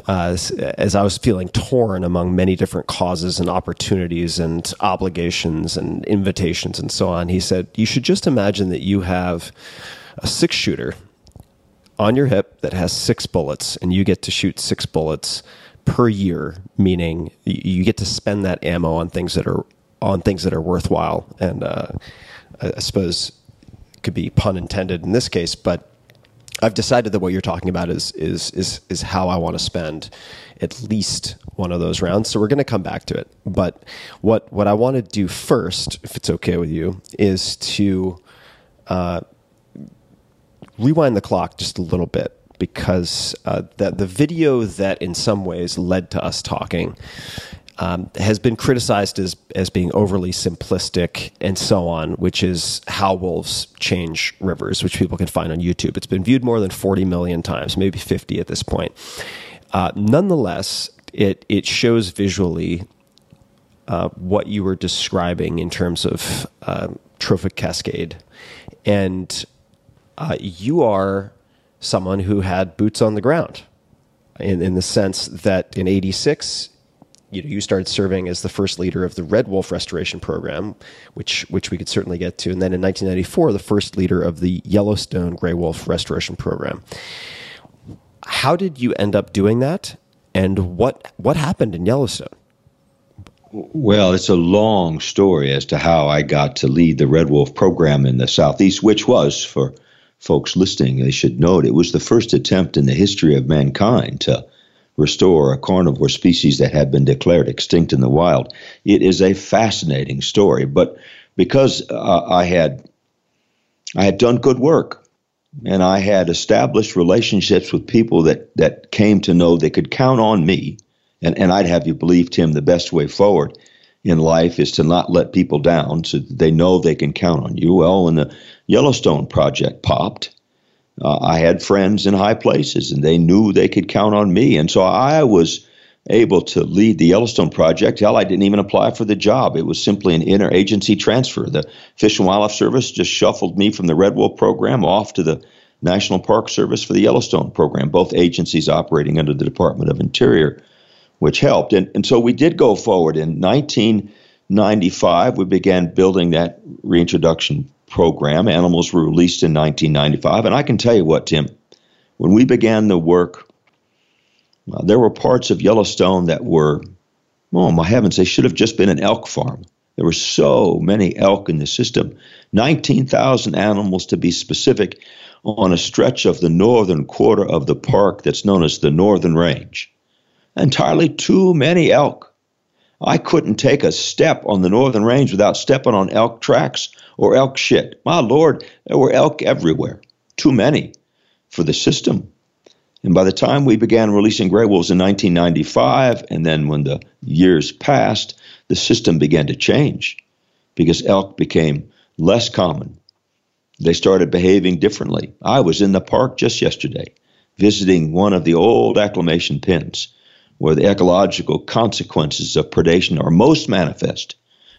Uh, as, as I was feeling torn among many different causes and opportunities and obligations and invitations and so on, he said, you should just imagine that you have a six shooter on your hip that has six bullets, and you get to shoot six bullets per year, meaning you get to spend that ammo on things that are on things that are worthwhile. And uh, I suppose it could be pun intended in this case, but I've decided that what you're talking about is is is is how I want to spend at least one of those rounds. So we're going to come back to it. But what what I want to do first, if it's okay with you, is to uh, rewind the clock just a little bit, because uh, that the video that in some ways led to us talking um, has been criticized as as being overly simplistic and so on, which is How Wolves Change Rivers, which people can find on YouTube. It's been viewed more than forty million times, maybe fifty at this point. Uh, nonetheless, it it shows visually uh, what you were describing in terms of uh, trophic cascade. And uh, you are someone who had boots on the ground in, in the sense that in eighty-six, you know, you started serving as the first leader of the Red Wolf Restoration Program, which which we could certainly get to. And then in nineteen ninety-four, the first leader of the Yellowstone Gray Wolf Restoration Program. How did you end up doing that? And what what happened in Yellowstone? Well, it's a long story as to how I got to lead the Red Wolf Program in the Southeast, which was, for folks listening, they should note, it was the first attempt in the history of mankind to restore a carnivore species that had been declared extinct in the wild. It is a fascinating story, but because uh, I had I had done good work and I had established relationships with people that, that came to know they could count on me, and, and I'd have you believe, Tim, the best way forward in life is to not let people down so that they know they can count on you. Well, when the Yellowstone Project popped, Uh, I had friends in high places, and they knew they could count on me. And so I was able to lead the Yellowstone Project. Hell, I didn't even apply for the job. It was simply an interagency transfer. The Fish and Wildlife Service just shuffled me from the Red Wolf Program off to the National Park Service for the Yellowstone Program, both agencies operating under the Department of Interior, which helped. And, and so we did go forward. In nineteen ninety-five, we began building that reintroduction program. Animals were released in nineteen ninety-five. And I can tell you what, Tim, when we began the work, uh, there were parts of Yellowstone that were, oh my heavens, they should have just been an elk farm. There were so many elk in the system, nineteen thousand animals to be specific, on a stretch of the northern quarter of the park that's known as the Northern Range. Entirely too many elk. I couldn't take a step on the Northern Range without stepping on elk tracks or elk shit. My Lord, there were elk everywhere. Too many for the system. And by the time we began releasing gray wolves in nineteen ninety-five, and then when the years passed, the system began to change because elk became less common. They started behaving differently. I was in the park just yesterday visiting one of the old acclimation pens, where the ecological consequences of predation are most manifest.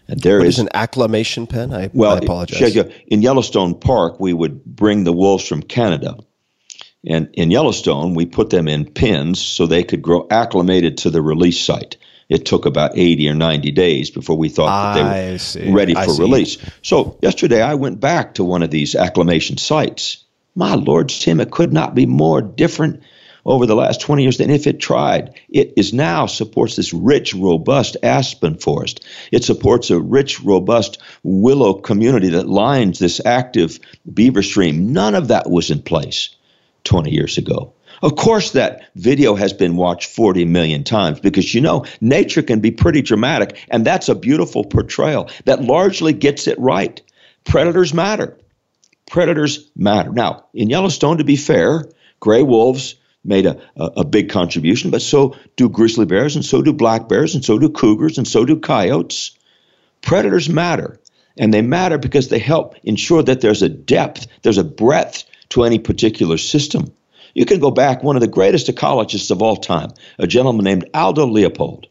And there what is, is an acclimation pen? I, well, I apologize. In Yellowstone Park, we would bring the wolves from Canada. And in Yellowstone, we put them in pens so they could grow acclimated to the release site. It took about eighty or ninety days before we thought I that they were see. ready for release. So yesterday, I went back to one of these acclimation sites. My Lord, Tim, it could not be more different over the last twenty years than if it tried. It is now supports this rich, robust aspen forest. It supports a rich, robust willow community that lines this active beaver stream. None of that was in place twenty years ago. Of course, that video has been watched forty million times because, you know, nature can be pretty dramatic, and that's a beautiful portrayal that largely gets it right. Predators matter. Predators matter. Now, in Yellowstone, to be fair, gray wolves made a, a, a big contribution, but so do grizzly bears, and so do black bears, and so do cougars, and so do coyotes. Predators matter, and they matter because they help ensure that there's a depth, there's a breadth to any particular system. You can go back, one of the greatest ecologists of all time, a gentleman named Aldo Leopold.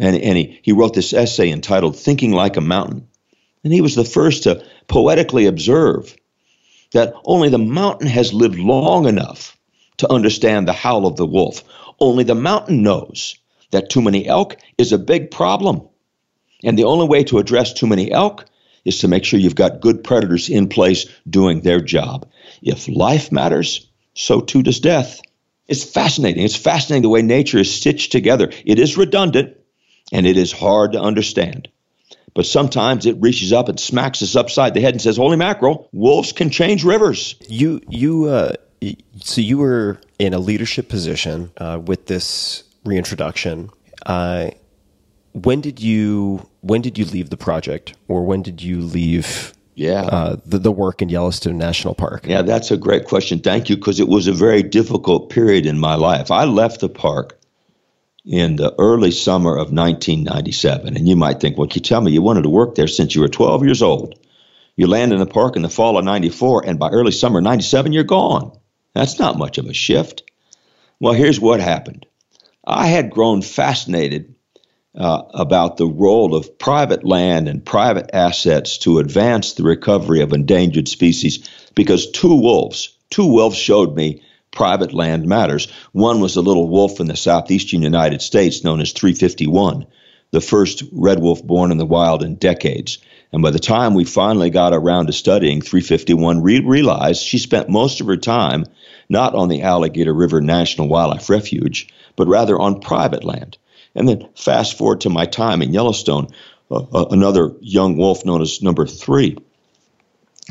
And, and he, he wrote this essay entitled Thinking Like a Mountain. And he was the first to poetically observe that only the mountain has lived long enough to understand the howl of the wolf. Only the mountain knows that too many elk is a big problem. And the only way to address too many elk is to make sure you've got good predators in place doing their job. If life matters, so too does death. It's fascinating. It's fascinating the way nature is stitched together. It is redundant, and it is hard to understand. But sometimes it reaches up and smacks us upside the head and says, holy mackerel, wolves can change rivers. You, you, uh, so you were in a leadership position uh, with this reintroduction. Uh, when did you when did you leave the project, or when did you leave yeah. uh, the, the work in Yellowstone National Park? Yeah, that's a great question. Thank you, because it was a very difficult period in my life. I left the park in the early summer of nineteen ninety-seven. And you might think, well, you tell me you wanted to work there since you were twelve years old. You land in the park in the fall of ninety-four, and by early summer ninety-seven, you're gone. That's not much of a shift. Well, here's what happened. I had grown fascinated uh, about the role of private land and private assets to advance the recovery of endangered species, because two wolves, two wolves showed me private land matters. One was a little wolf in the southeastern United States known as three fifty-one, the first red wolf born in the wild in decades. And by the time we finally got around to studying three fifty-one, we realized she spent most of her time not on the Alligator River National Wildlife Refuge, but rather on private land. And then fast forward to my time in Yellowstone, uh, uh, another young wolf known as number three,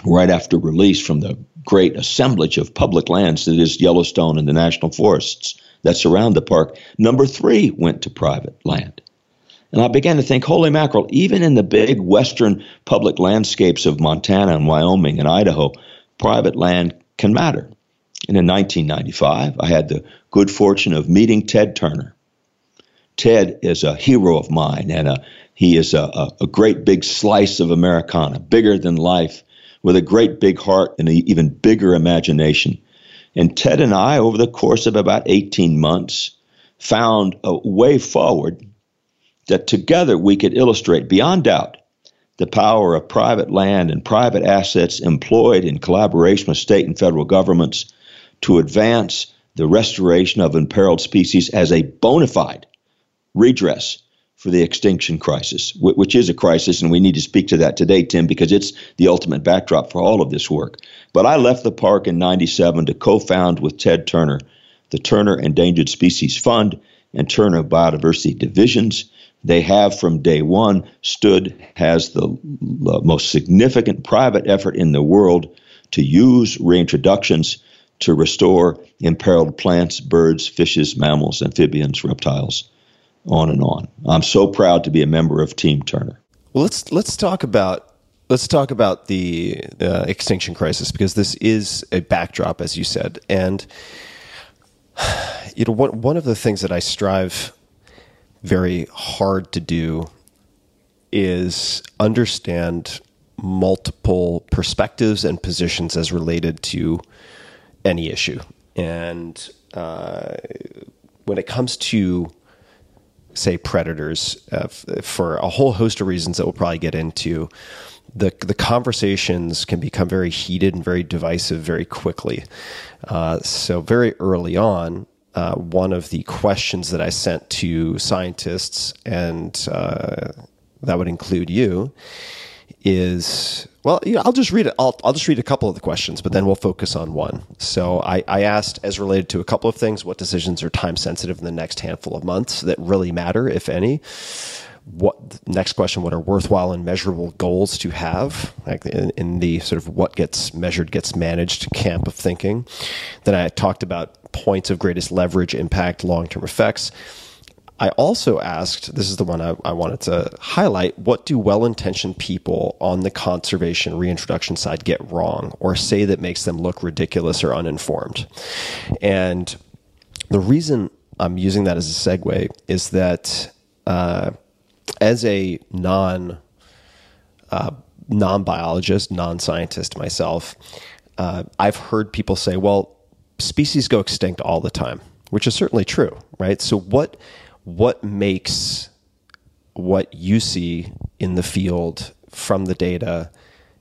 right after release from the great assemblage of public lands that is Yellowstone and the national forests that surround the park, number three went to private land. And I began to think, holy mackerel, even in the big western public landscapes of Montana and Wyoming and Idaho, private land can matter. And in nineteen ninety-five, I had the good fortune of meeting Ted Turner. Ted is a hero of mine, and a, he is a, a, a great big slice of Americana, bigger than life, with a great big heart and an even bigger imagination. And Ted and I, over the course of about eighteen months, found a way forward that together we could illustrate beyond doubt the power of private land and private assets employed in collaboration with state and federal governments to advance the restoration of imperiled species as a bona fide redress for the extinction crisis, which is a crisis, and we need to speak to that today, Tim, because it's the ultimate backdrop for all of this work. But I left the park in ninety-seven to co-found with Ted Turner the Turner Endangered Species Fund and Turner Biodiversity Divisions. They have, from day one, stood as the most significant private effort in the world to use reintroductions to restore imperiled plants, birds, fishes, mammals, amphibians, reptiles, on and on. I'm so proud to be a member of Team Turner. Well, let's let's talk about let's talk about the uh, extinction crisis, because this is a backdrop, as you said. And you know, one one of the things that I strive very hard to do is understand multiple perspectives and positions as related to any issue. And uh, when it comes to, say, predators, uh, f- for a whole host of reasons that we'll probably get into, the the conversations can become very heated and very divisive very quickly. Uh, so very early on, uh, one of the questions that I sent to scientists, and uh, that would include you, is, well, you know, I'll just read it. I'll, I'll just read a couple of the questions, but then we'll focus on one. So I, I asked, as related to a couple of things, what decisions are time sensitive in the next handful of months that really matter, if any? What next question? What are worthwhile and measurable goals to have, like in, in the sort of what gets measured gets managed camp of thinking? Then I talked about points of greatest leverage, impact, long term effects. I also asked, this is the one I, I wanted to highlight, what do well-intentioned people on the conservation reintroduction side get wrong or say that makes them look ridiculous or uninformed? And the reason I'm using that as a segue is that uh, as a non, uh, non-biologist, non-scientist myself, uh, I've heard people say, well, species go extinct all the time, which is certainly true, right? So what what makes what you see in the field from the data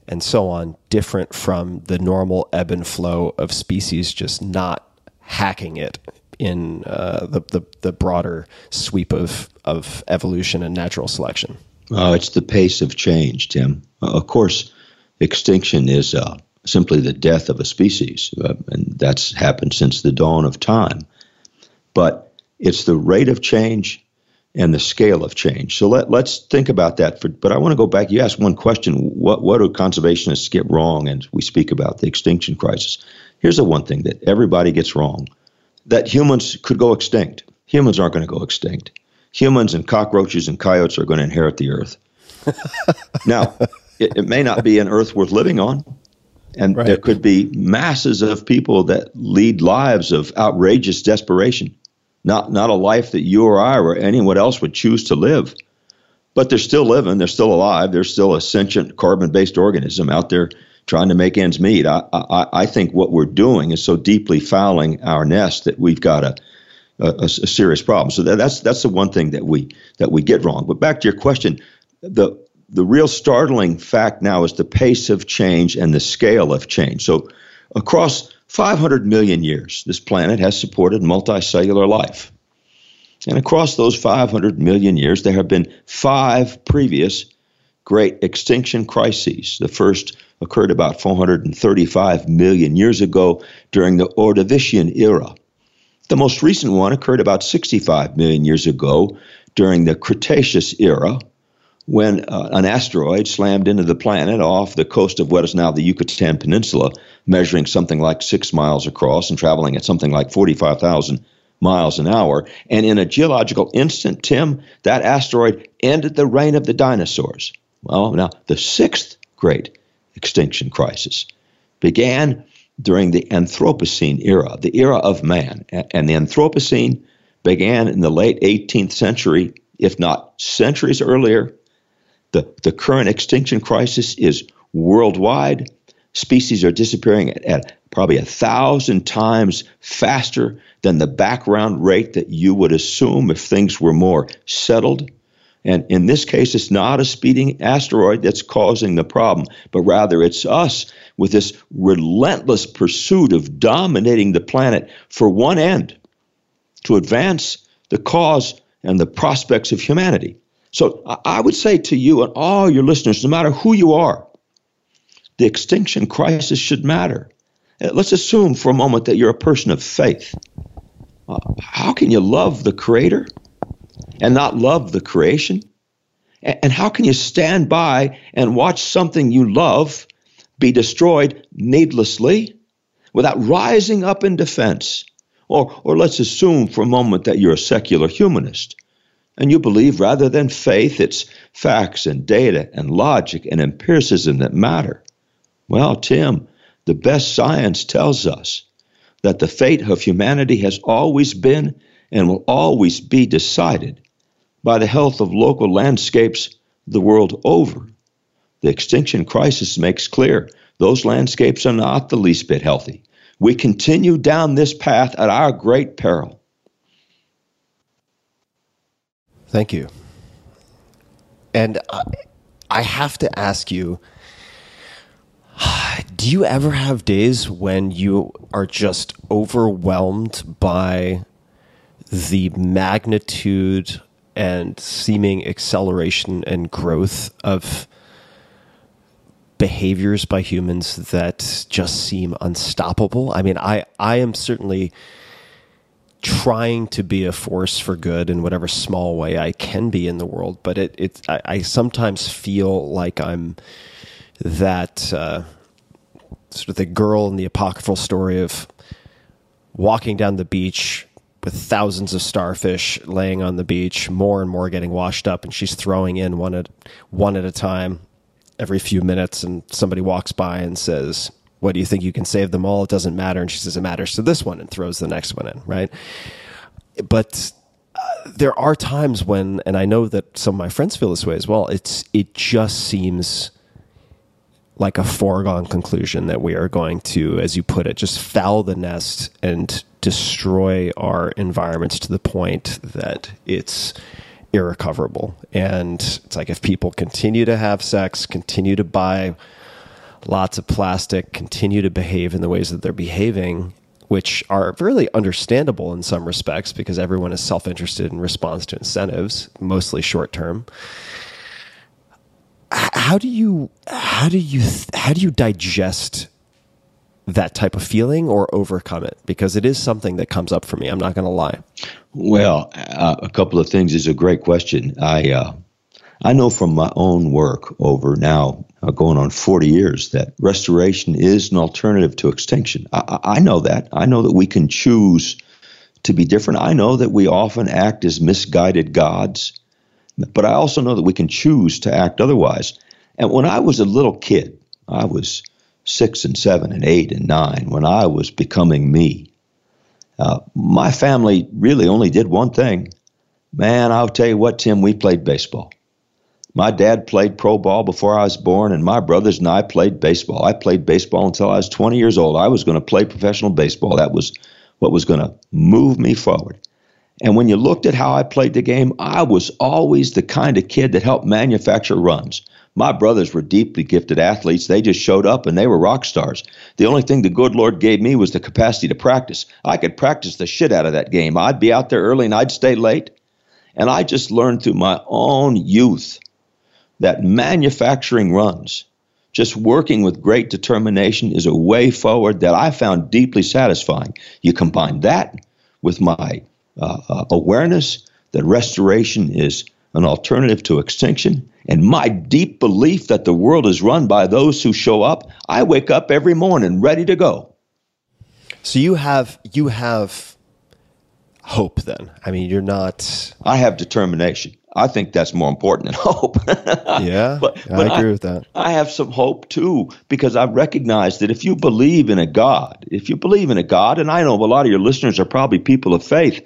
and so on different from the normal ebb and flow of species just not hacking it in uh, the, the the broader sweep of, of evolution and natural selection? Oh, it's the pace of change, Tim. Uh, of course, extinction is uh, simply the death of a species, uh, and that's happened since the dawn of time. But it's the rate of change and the scale of change. So let, let's think about that. For, but I want to go back. You asked one question, what, what do conservationists get wrong? And we speak about the extinction crisis. Here's the one thing that everybody gets wrong, that humans could go extinct. Humans aren't going to go extinct. Humans and cockroaches and coyotes are going to inherit the earth. Now, it, it may not be an earth worth living on. And right. There could be masses of people that lead lives of outrageous desperation. Not not a life that you or I or anyone else would choose to live. But they're still living. They're still alive. They're still a sentient carbon-based organism out there trying to make ends meet. I, I, I think what we're doing is so deeply fouling our nest that we've got a, a, a serious problem. So that, that's that's the one thing that we that we get wrong. But back to your question, the the real startling fact now is the pace of change and the scale of change. So across five hundred million years, this planet has supported multicellular life. And across those five hundred million years, there have been five previous great extinction crises. The first occurred about four hundred thirty-five million years ago during the Ordovician era. The most recent one occurred about sixty-five million years ago during the Cretaceous era, when uh, an asteroid slammed into the planet off the coast of what is now the Yucatan Peninsula, measuring something like six miles across and traveling at something like forty-five thousand miles an hour. And in a geological instant, Tim, that asteroid ended the reign of the dinosaurs. Well, now, the sixth great extinction crisis began during the Anthropocene era, the era of man. And the Anthropocene began in the late eighteenth century, if not centuries earlier. The, the current extinction crisis is worldwide. Species are disappearing at, at probably a thousand times faster than the background rate that you would assume if things were more settled. And in this case, it's not a speeding asteroid that's causing the problem, but rather it's us with this relentless pursuit of dominating the planet for one end, to advance the cause and the prospects of humanity. So I would say to you and all your listeners, no matter who you are, the extinction crisis should matter. Let's assume for a moment that you're a person of faith. Uh, how can you love the Creator and not love the creation? A- and how can you stand by and watch something you love be destroyed needlessly without rising up in defense? Or, or let's assume for a moment that you're a secular humanist. And you believe rather than faith, it's facts and data and logic and empiricism that matter. Well, Tim, the best science tells us that the fate of humanity has always been and will always be decided by the health of local landscapes the world over. The extinction crisis makes clear those landscapes are not the least bit healthy. We continue down this path at our great peril. Thank you. And I, I have to ask you, do you ever have days when you are just overwhelmed by the magnitude and seeming acceleration and growth of behaviors by humans that just seem unstoppable? I mean, I, I am certainly trying to be a force for good in whatever small way I can be in the world, but it, it I, I sometimes feel like I'm that uh, sort of the girl in the apocryphal story of walking down the beach with thousands of starfish laying on the beach, more and more getting washed up, and she's throwing in one at one at a time every few minutes, and somebody walks by and says, "What do you think? You can save them all? It doesn't matter." And she says, "It matters to this one," and throws the next one in, right? But uh, there are times when, and I know that some of my friends feel this way as well, it's it just seems like a foregone conclusion that we are going to, as you put it, just foul the nest and destroy our environments to the point that it's irrecoverable. And it's like, if people continue to have sex, continue to buy lots of plastic, continue to behave in the ways that they're behaving, which are really understandable in some respects because everyone is self-interested in response to incentives, mostly short-term. How do you how do you how do you digest that type of feeling or overcome it? Because it is something that comes up for me. I'm not going to lie. Well, uh, a couple of things is a great question. I uh, I know from my own work over now uh, going on forty years that restoration is an alternative to extinction. I, I know that. I know that we can choose to be different. I know that we often act as misguided gods. But I also know that we can choose to act otherwise. And when I was a little kid, I was six and seven and eight and nine, when I was becoming me, uh, my family really only did one thing. Man, I'll tell you what, Tim, we played baseball. My dad played pro ball before I was born, and my brothers and I played baseball. I played baseball until I was twenty years old. I was going to play professional baseball. That was what was going to move me forward. And when you looked at how I played the game, I was always the kind of kid that helped manufacture runs. My brothers were deeply gifted athletes. They just showed up and they were rock stars. The only thing the good Lord gave me was the capacity to practice. I could practice the shit out of that game. I'd be out there early and I'd stay late. And I just learned through my own youth that manufacturing runs, just working with great determination, is a way forward that I found deeply satisfying. You combine that with my Uh, uh, awareness that restoration is an alternative to extinction, and my deep belief that the world is run by those who show up, I wake up every morning ready to go. So you have you have hope then. I mean, you're not... I have determination. I think that's more important than hope. Yeah, but, but I agree I, with that. I have some hope too, because I recognize that if you believe in a God, if you believe in a God, and I know a lot of your listeners are probably people of faith,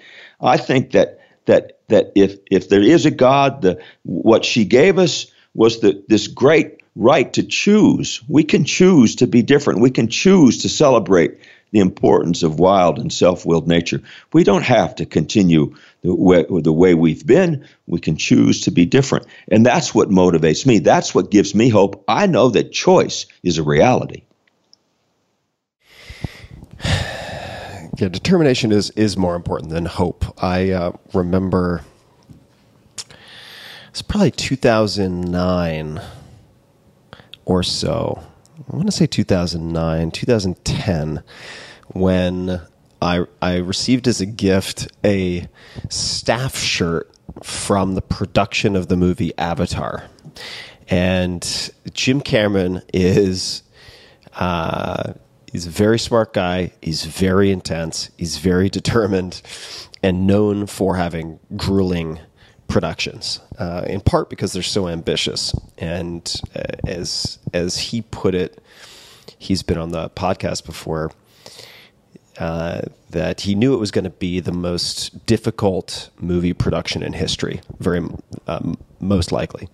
I think that that that if if there is a God, the what she gave us was the this great right to choose. We can choose to be different. We can choose to celebrate the importance of wild and self-willed nature. We don't have to continue the way, the way we've been. We can choose to be different. And that's what motivates me. That's what gives me hope. I know that choice is a reality. Yeah, determination is is more important than hope. I uh, remember, it's probably two thousand nine or so. I want to say two thousand nine, two thousand ten, when I I received as a gift a staff shirt from the production of the movie Avatar. And Jim Cameron is... Uh, He's a very smart guy. He's very intense. He's very determined and known for having grueling productions, uh, in part because they're so ambitious. And uh, as as he put it, he's been on the podcast before, uh, that he knew it was going to be the most difficult movie production in history, very um, most likely.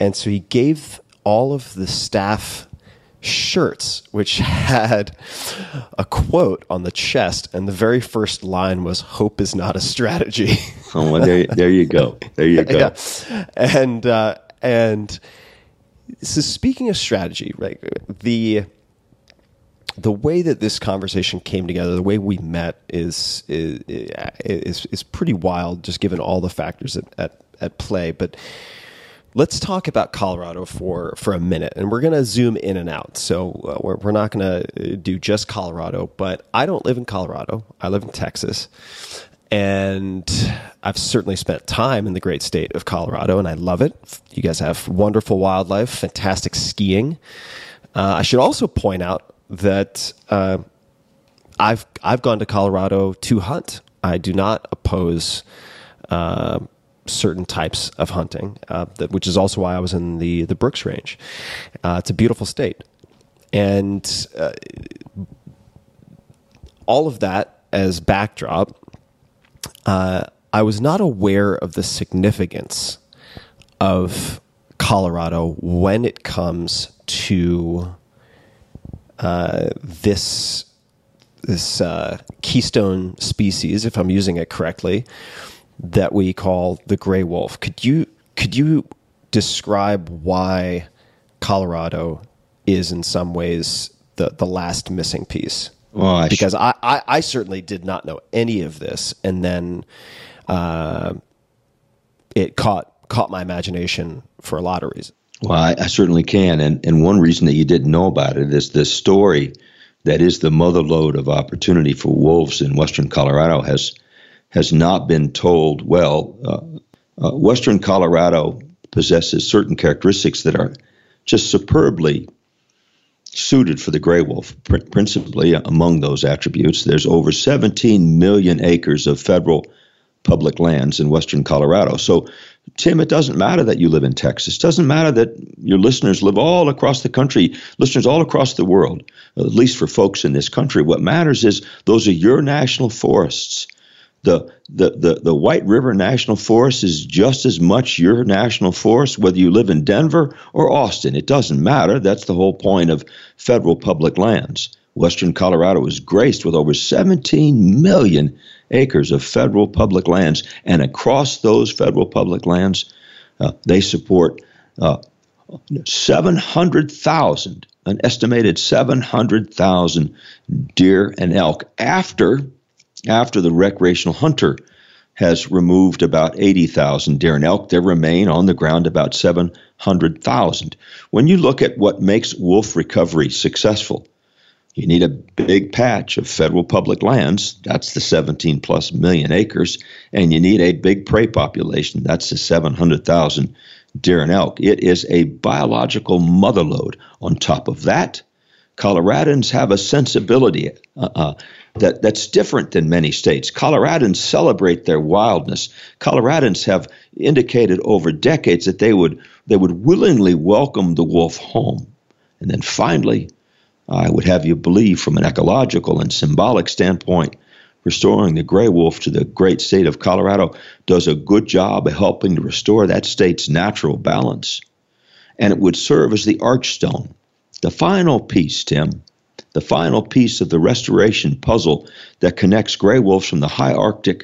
And so he gave all of the staff shirts, which had a quote on the chest, and the very first line was, "Hope is not a strategy." Oh, well, there, there you go. There you go. Yeah. And uh, and so, speaking of strategy, right? The the way that this conversation came together, the way we met, is is is, is pretty wild, just given all the factors at at, at play, but. Let's talk about Colorado for, for a minute, and we're going to zoom in and out. So uh, we're, we're not going to do just Colorado, but I don't live in Colorado. I live in Texas, and I've certainly spent time in the great state of Colorado, and I love it. You guys have wonderful wildlife, fantastic skiing. Uh, I should also point out that uh, I've I've gone to Colorado to hunt. I do not oppose Uh, certain types of hunting, uh, that, which is also why I was in the, the Brooks Range. Uh, it's a beautiful state. And uh, all of that as backdrop, uh, I was not aware of the significance of Colorado when it comes to uh, this this uh, keystone species, if I'm using it correctly, that we call the gray wolf. Could you could you describe why Colorado is in some ways the the last missing piece? Well, I because sh- I, I, I certainly did not know any of this, and then uh, it caught caught my imagination for a lot of reasons. Well, I, I certainly can, and and one reason that you didn't know about it is this story that is the mother lode of opportunity for wolves in western Colorado has has not been told well. Uh, uh, western Colorado possesses certain characteristics that are just superbly suited for the gray wolf. Principally among those attributes, there's over seventeen million acres of federal public lands in western Colorado. So, Tim, it doesn't matter that you live in Texas. It doesn't matter that your listeners live all across the country, listeners all across the world, at least for folks in this country. What matters is those are your national forests. The, the the the White River National Forest is just as much your national forest, whether you live in Denver or Austin. It doesn't matter. That's the whole point of federal public lands. Western Colorado is graced with over seventeen million acres of federal public lands, and across those federal public lands, uh, they support uh, seven hundred thousand, an estimated seven hundred thousand deer and elk after After the recreational hunter has removed about eighty thousand deer and elk. There remain on the ground about seven hundred thousand. When you look at what makes wolf recovery successful, you need a big patch of federal public lands. That's the seventeen plus million acres. And you need a big prey population. That's the seven hundred thousand deer and elk. It is a biological motherlode. On top of that, Coloradans have a sensibility uh, uh, that, that's different than many states. Coloradans celebrate their wildness. Coloradans have indicated over decades that they would they would willingly welcome the wolf home. And then finally, I would have you believe, from an ecological and symbolic standpoint, restoring the gray wolf to the great state of Colorado does a good job of helping to restore that state's natural balance. And it would serve as the archstone. The final piece, Tim, the final piece of the restoration puzzle that connects gray wolves from the high Arctic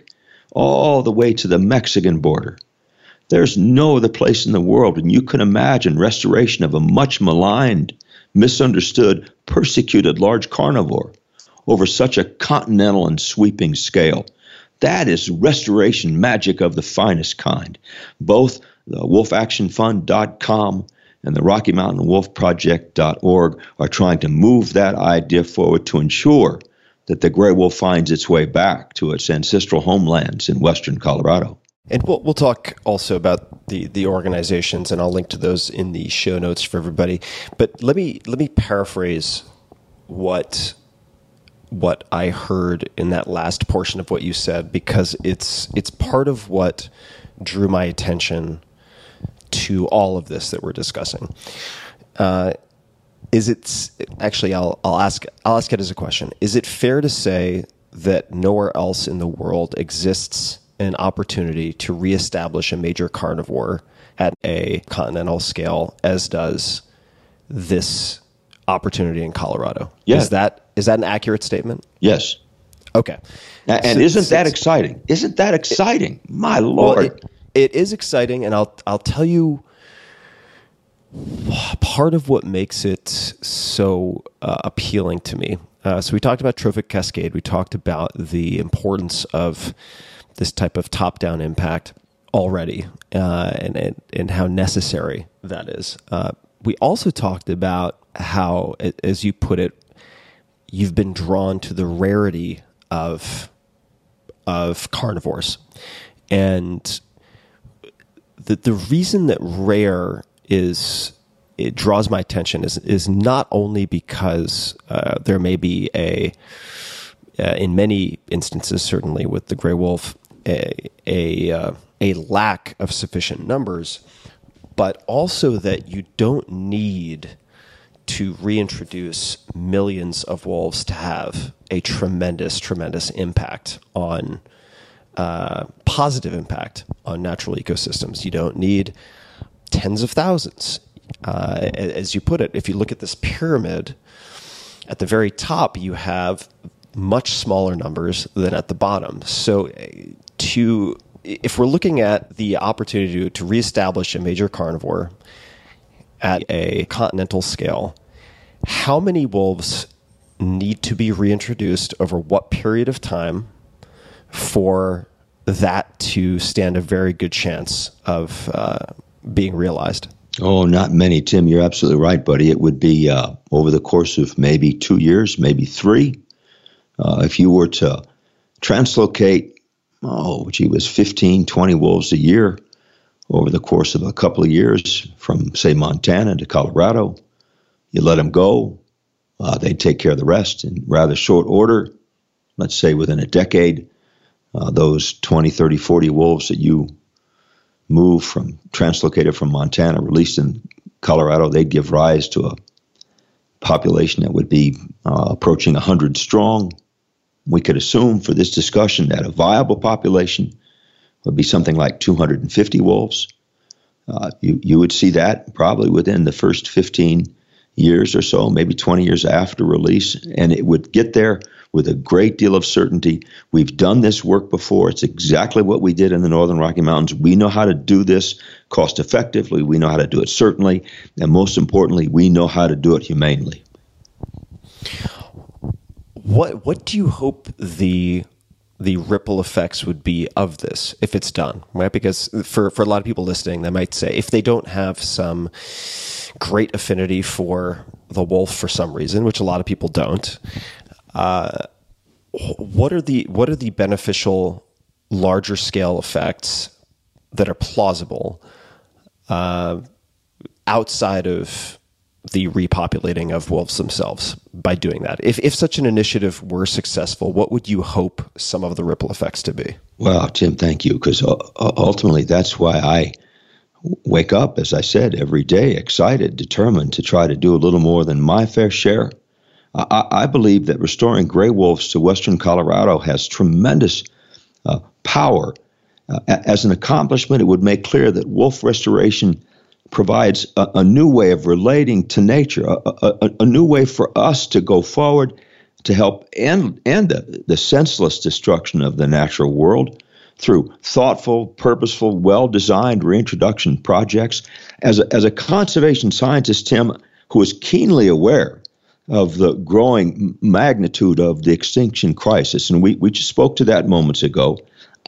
all the way to the Mexican border. There's no other place in the world, and you can imagine restoration of a much maligned, misunderstood, persecuted large carnivore over such a continental and sweeping scale. That is restoration magic of the finest kind. Both the wolf action fund dot com and the Rocky Mountain Wolf Project dot org are trying to move that idea forward to ensure that the gray wolf finds its way back to its ancestral homelands in western Colorado. And we'll, we'll talk also about the, the organizations, and I'll link to those in the show notes for everybody. But let me let me paraphrase what what I heard in that last portion of what you said, because it's it's part of what drew my attention to all of this that we're discussing. Uh, is it actually? I'll I'll ask I'll ask it as a question. Is it fair to say that nowhere else in the world exists an opportunity to reestablish a major carnivore at a continental scale as does this opportunity in Colorado? Yeah. Is that is that an accurate statement? Yes. Okay. Now, and so, isn't so that exciting? Isn't that exciting? It, My Lord. Well, it, It is exciting, and I'll I'll tell you part of what makes it so uh, appealing to me. Uh, so we talked about trophic cascade. We talked about the importance of this type of top-down impact already, uh, and, and and how necessary that is. Uh, we also talked about how, as you put it, you've been drawn to the rarity of of carnivores, and The the reason that rare is it draws my attention is is not only because uh, there may be a uh, in many instances, certainly with the gray wolf, a a, uh, a lack of sufficient numbers, but also that you don't need to reintroduce millions of wolves to have a tremendous tremendous impact on. Uh, positive impact on natural ecosystems. You don't need tens of thousands, uh, as you put it. If you look at this pyramid, at the very top, you have much smaller numbers than at the bottom. So to if we're looking at the opportunity to reestablish a major carnivore at a continental scale, how many wolves need to be reintroduced over what period of time for that to stand a very good chance of uh, being realized? Oh, not many, Tim. You're absolutely right, buddy. It would be uh, over the course of maybe two years, maybe three. Uh, if you were to translocate, oh, gee, it was fifteen, twenty wolves a year over the course of a couple of years from, say, Montana to Colorado, you let them go, uh, they take care of the rest in rather short order. Let's say within a decade, uh, those twenty, thirty, forty wolves that you move from, translocated from Montana, released in Colorado, they'd give rise to a population that would be uh, approaching one hundred strong. We could assume for this discussion that a viable population would be something like two hundred fifty wolves. Uh, you, you would see that probably within the first fifteen years or so, maybe twenty years after release, and it would get there with a great deal of certainty. We've done this work before. It's exactly what we did in the Northern Rocky Mountains. We know how to do this cost effectively. We know how to do it certainly. And most importantly, we know how to do it humanely. What what do you hope the the ripple effects would be of this if it's done, right? Because for, for a lot of people listening, they might say, if they don't have some great affinity for the wolf for some reason, which a lot of people don't, uh, what are the what are the beneficial larger scale effects that are plausible uh, outside of the repopulating of wolves themselves by doing that? If if such an initiative were successful, what would you hope some of the ripple effects to be? Well, Tim, thank you, because ultimately that's why I wake up, as I said, every day excited, determined to try to do a little more than my fair share. I, I believe that restoring gray wolves to western Colorado has tremendous uh, power. Uh, as an accomplishment, it would make clear that wolf restoration provides a, a new way of relating to nature, a, a, a new way for us to go forward to help end, end the, the senseless destruction of the natural world through thoughtful, purposeful, well-designed reintroduction projects. As a, as a conservation scientist, Tim, who is keenly aware of the growing magnitude of the extinction crisis, and we, we just spoke to that moments ago,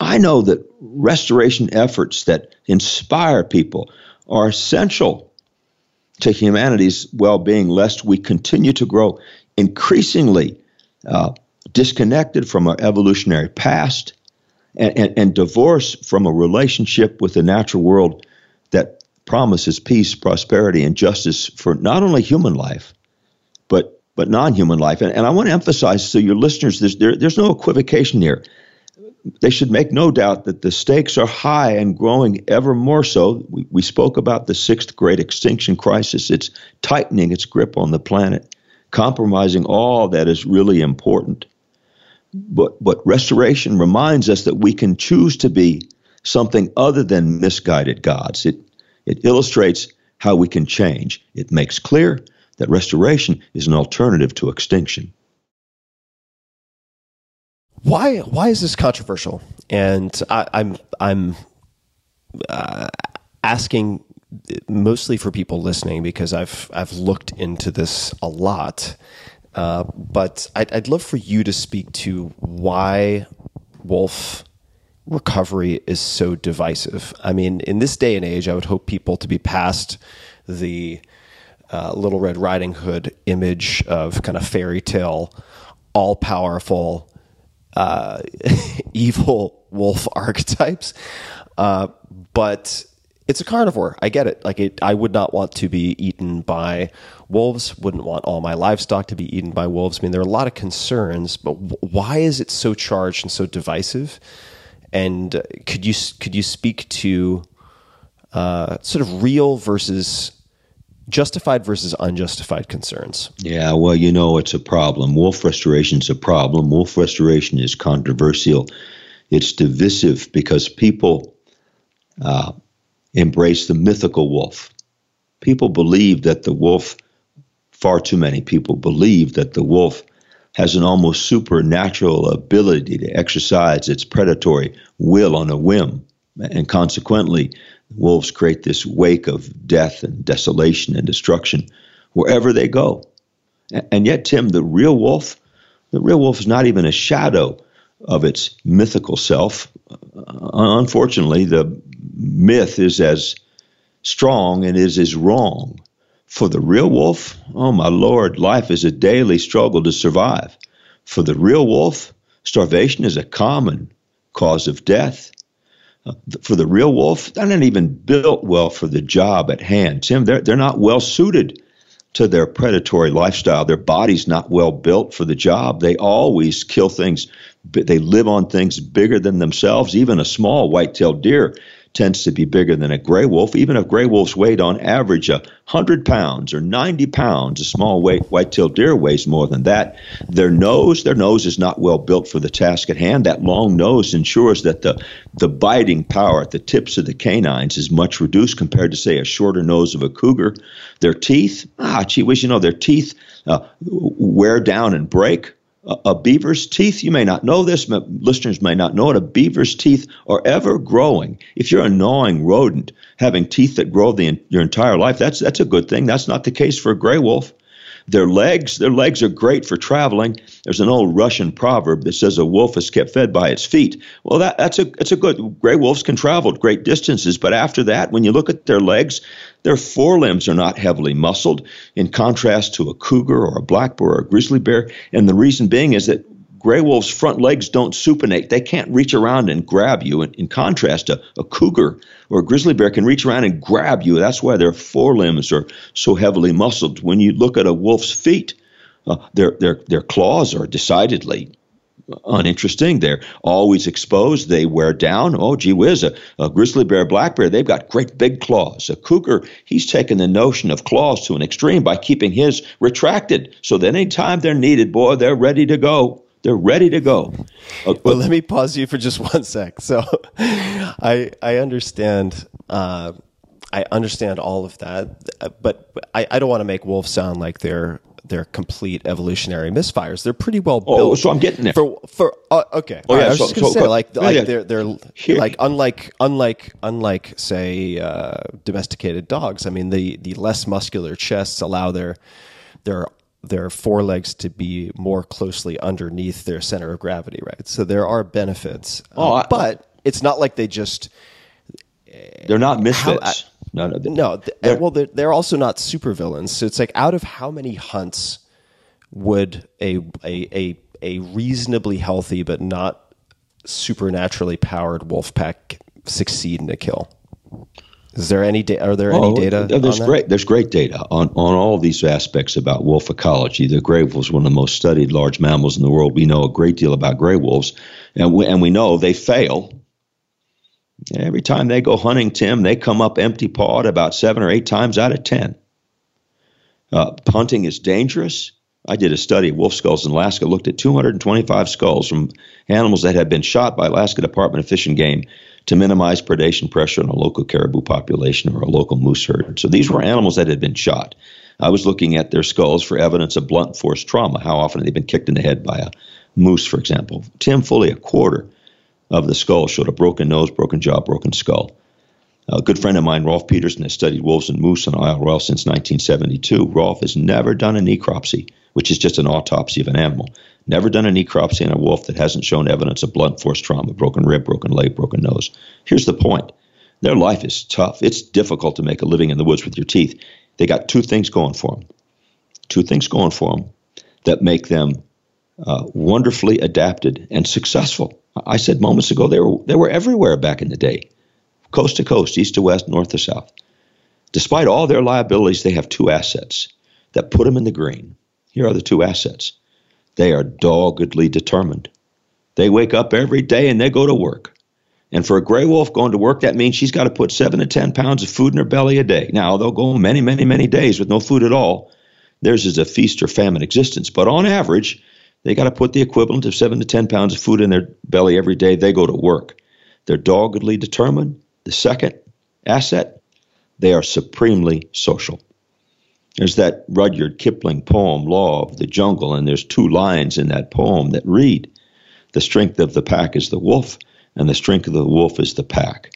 I know that restoration efforts that inspire people are essential to humanity's well-being, lest we continue to grow increasingly uh, disconnected from our evolutionary past and, and, and divorced from a relationship with the natural world that promises peace, prosperity, and justice for not only human life, but, but non-human life. And, and I want to emphasize to your listeners, there's, there, there's no equivocation here. They should make no doubt that the stakes are high and growing ever more so. We, we spoke about the sixth great extinction crisis. It's tightening its grip on the planet, compromising all that is really important. But, but restoration reminds us that we can choose to be something other than misguided gods. It, it illustrates how we can change. It makes clear that restoration is an alternative to extinction. Why? Why is this controversial? And I, I'm I'm uh, asking mostly for people listening because I've I've looked into this a lot. Uh, but I'd, I'd love for you to speak to why wolf recovery is so divisive. I mean, in this day and age, I would hope people to be past the uh, Little Red Riding Hood image of kind of fairy tale, all powerful. Uh, evil wolf archetypes, uh, but it's a carnivore. I get it. Like it, I would not want to be eaten by wolves. Wouldn't want all my livestock to be eaten by wolves. I mean, there are a lot of concerns, but why is it so charged and so divisive? And uh, could you could you speak to uh, sort of real versus justified versus unjustified concerns? Yeah, well, you know, it's a problem. Wolf restoration is a problem. Wolf restoration is controversial. It's divisive because people, uh, embraced the mythical wolf. People believe that the wolf, far too many people believe that the wolf has an almost supernatural ability to exercise its predatory will on a whim. And consequently, wolves create this wake of death and desolation and destruction wherever they go. And yet, Tim, the real wolf, the real wolf is not even a shadow of its mythical self. Unfortunately, the myth is as strong and is as wrong. For the real wolf, oh my Lord, life is a daily struggle to survive. For the real wolf, starvation is a common cause of death. For the real wolf, they're not even built well for the job at hand. Tim, they're, they're not well suited to their predatory lifestyle. Their body's not well built for the job. They always kill things. They live on things bigger than themselves. Even a small white-tailed deer tends to be bigger than a gray wolf. Even if gray wolves weighed on average one hundred pounds or ninety pounds, a small white-tailed deer weighs more than that. Their nose, their nose is not well built for the task at hand. That long nose ensures that the, the biting power at the tips of the canines is much reduced compared to, say, a shorter nose of a cougar. Their teeth, ah, gee whiz, you know, their teeth uh, wear down and break. A beaver's teeth, you may not know this, listeners may not know it, a beaver's teeth are ever growing. If you're a gnawing rodent, having teeth that grow the, your entire life, that's that's a good thing. That's not the case for a gray wolf. Their legs, their legs are great for traveling. There's an old Russian proverb that says a wolf is kept fed by its feet. Well, that, that's a that's a good. Gray wolves can travel great distances, but after that, when you look at their legs, their forelimbs are not heavily muscled, in contrast to a cougar or a black bear or a grizzly bear. And the reason being is that gray wolves' front legs don't supinate. They can't reach around and grab you. In, in contrast, a, a cougar or a grizzly bear can reach around and grab you. That's why their forelimbs are so heavily muscled. When you look at a wolf's feet, uh, their, their, their claws are decidedly uninteresting. They're always exposed. They wear down. Oh, gee whiz, a, a grizzly bear, black bear, they've got great big claws. A cougar, he's taken the notion of claws to an extreme by keeping his retracted. So that any time they're needed, boy, they're ready to go. They're ready to go. Okay. Well, let me pause you for just one sec. So I I understand uh, I understand all of that, but I, I don't want to make wolves sound like they're they're complete evolutionary misfires. They're pretty well built. Oh, so I'm getting there. For for uh, okay. Oh, yeah, I was so, just gonna so, say so, like like yeah, they're they're here. like unlike unlike unlike say uh, domesticated dogs. I mean the the less muscular chests allow their their their forelegs to be more closely underneath their center of gravity, right? So there are benefits, oh, um, I, but it's not like they just... They're not misfits. How, I, no, no. They're, no th- they're, well, they're, they're also not supervillains. So it's like, out of how many hunts would a, a, a, a reasonably healthy but not supernaturally powered wolf pack succeed in a kill? Is there any da- are there oh, any data? There's on great that? there's great data on, on all these aspects about wolf ecology. The gray wolf is one of the most studied large mammals in the world. We know a great deal about gray wolves, and we, and we know they fail. Every time they go hunting, Tim, they come up empty-pawed about seven or eight times out of ten. Uh, hunting is dangerous. I did a study of wolf skulls in Alaska, looked at two hundred twenty-five skulls from animals that had been shot by Alaska Department of Fish and Game to minimize predation pressure on a local caribou population or a local moose herd. So these were animals that had been shot. I was looking at their skulls for evidence of blunt force trauma, how often they've been kicked in the head by a moose, for example. Tim, fully a quarter of the skulls showed a broken nose, broken jaw, broken skull. A good friend of mine, Rolf Peterson, has studied wolves and moose on Isle Royale since nineteen seventy-two. Rolf has never done an necropsy, which is just an autopsy of an animal. Never done a necropsy on a wolf that hasn't shown evidence of blunt force trauma, broken rib, broken leg, broken nose. Here's the point. Their life is tough. It's difficult to make a living in the woods with your teeth. They got two things going for them. Two things going for them that make them uh, wonderfully adapted and successful. I said moments ago, they were, they were everywhere back in the day. Coast to coast, east to west, north to south. Despite all their liabilities, they have two assets that put them in the green. Here are the two assets. They are doggedly determined. They wake up every day and they go to work. And for a gray wolf going to work, that means she's got to put seven to ten pounds of food in her belly a day. Now, they'll go many, many, many days with no food at all. Theirs is a feast or famine existence. But on average, they got to put the equivalent of seven to ten pounds of food in their belly every day. They go to work. They're doggedly determined. The second asset, they are supremely social. There's that Rudyard Kipling poem, Law of the Jungle, and there's two lines in that poem that read, "The strength of the pack is the wolf, and the strength of the wolf is the pack."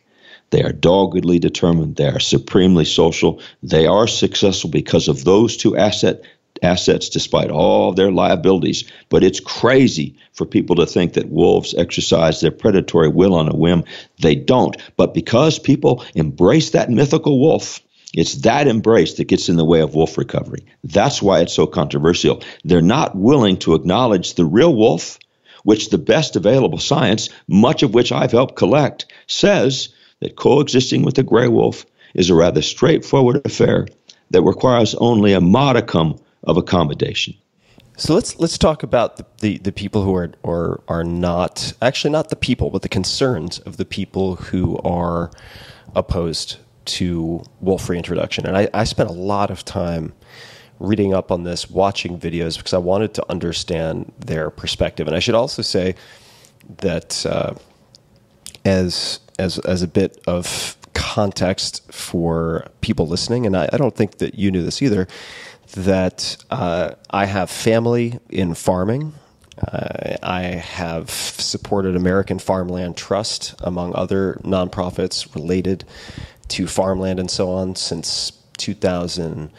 They are doggedly determined. They are supremely social. They are successful because of those two asset, assets despite all their liabilities. But it's crazy for people to think that wolves exercise their predatory will on a whim. They don't. But because people embrace that mythical wolf, it's that embrace that gets in the way of wolf recovery. That's why it's so controversial. They're not willing to acknowledge the real wolf, which the best available science, much of which I've helped collect, says that coexisting with the gray wolf is a rather straightforward affair that requires only a modicum of accommodation. So let's let's talk about the, the, the people who are or are not, actually not the people, but the concerns of the people who are opposed to wolf reintroduction. And I, I spent a lot of time reading up on this, watching videos, because I wanted to understand their perspective. And I should also say that uh, as as as a bit of context for people listening, and I, I don't think that you knew this either, that uh, I have family in farming. Uh, I have supported American Farmland Trust, among other nonprofits related to farmland and so on, since two thousand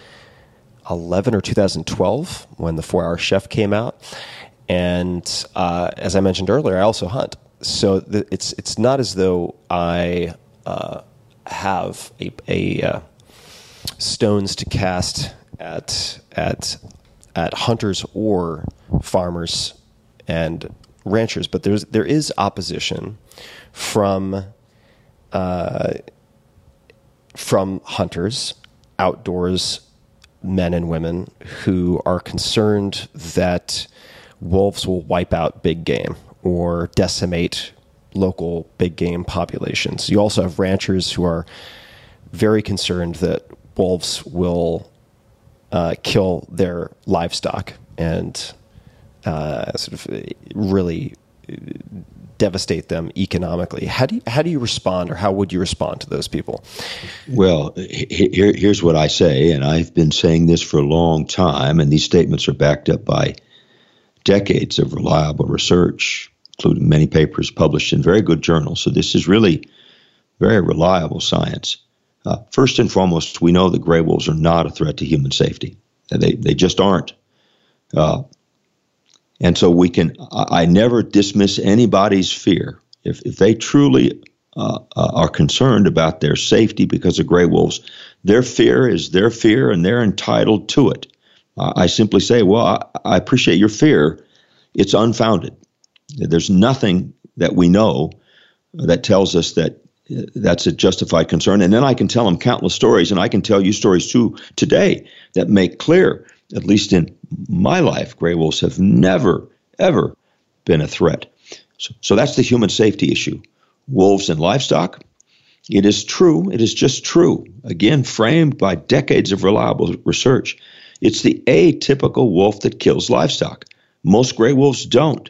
eleven or two thousand twelve, when The four-Hour Chef came out. And uh, as I mentioned earlier, I also hunt. So the, it's it's not as though I uh, have a, a uh, stones to cast at at at hunters or farmers and ranchers, but there's there is opposition from uh, from hunters, outdoors men and women who are concerned that wolves will wipe out big game or decimate local big game populations. You also have ranchers who are very concerned that wolves will uh, kill their livestock and uh, sort of really devastate them economically. How do you, how do you respond, or how would you respond to those people? Well, here, here's what I say, and I've been saying this for a long time, and these statements are backed up by decades of reliable research, including many papers published in very good journals. So this is really very reliable science. Uh, first and foremost, we know that gray wolves are not a threat to human safety. They they just aren't. Uh, and so we can, I, I never dismiss anybody's fear. If, if they truly uh, are concerned about their safety because of gray wolves, their fear is their fear and they're entitled to it. Uh, I simply say, well, I, I appreciate your fear. It's unfounded. There's nothing that we know that tells us that uh, that's a justified concern. And then I can tell them countless stories, and I can tell you stories too today that make clear, at least in my life, gray wolves have never, ever been a threat. So, so that's the human safety issue. Wolves and livestock, it is true. It is just true. Again, framed by decades of reliable research. It's the atypical wolf that kills livestock. Most gray wolves don't.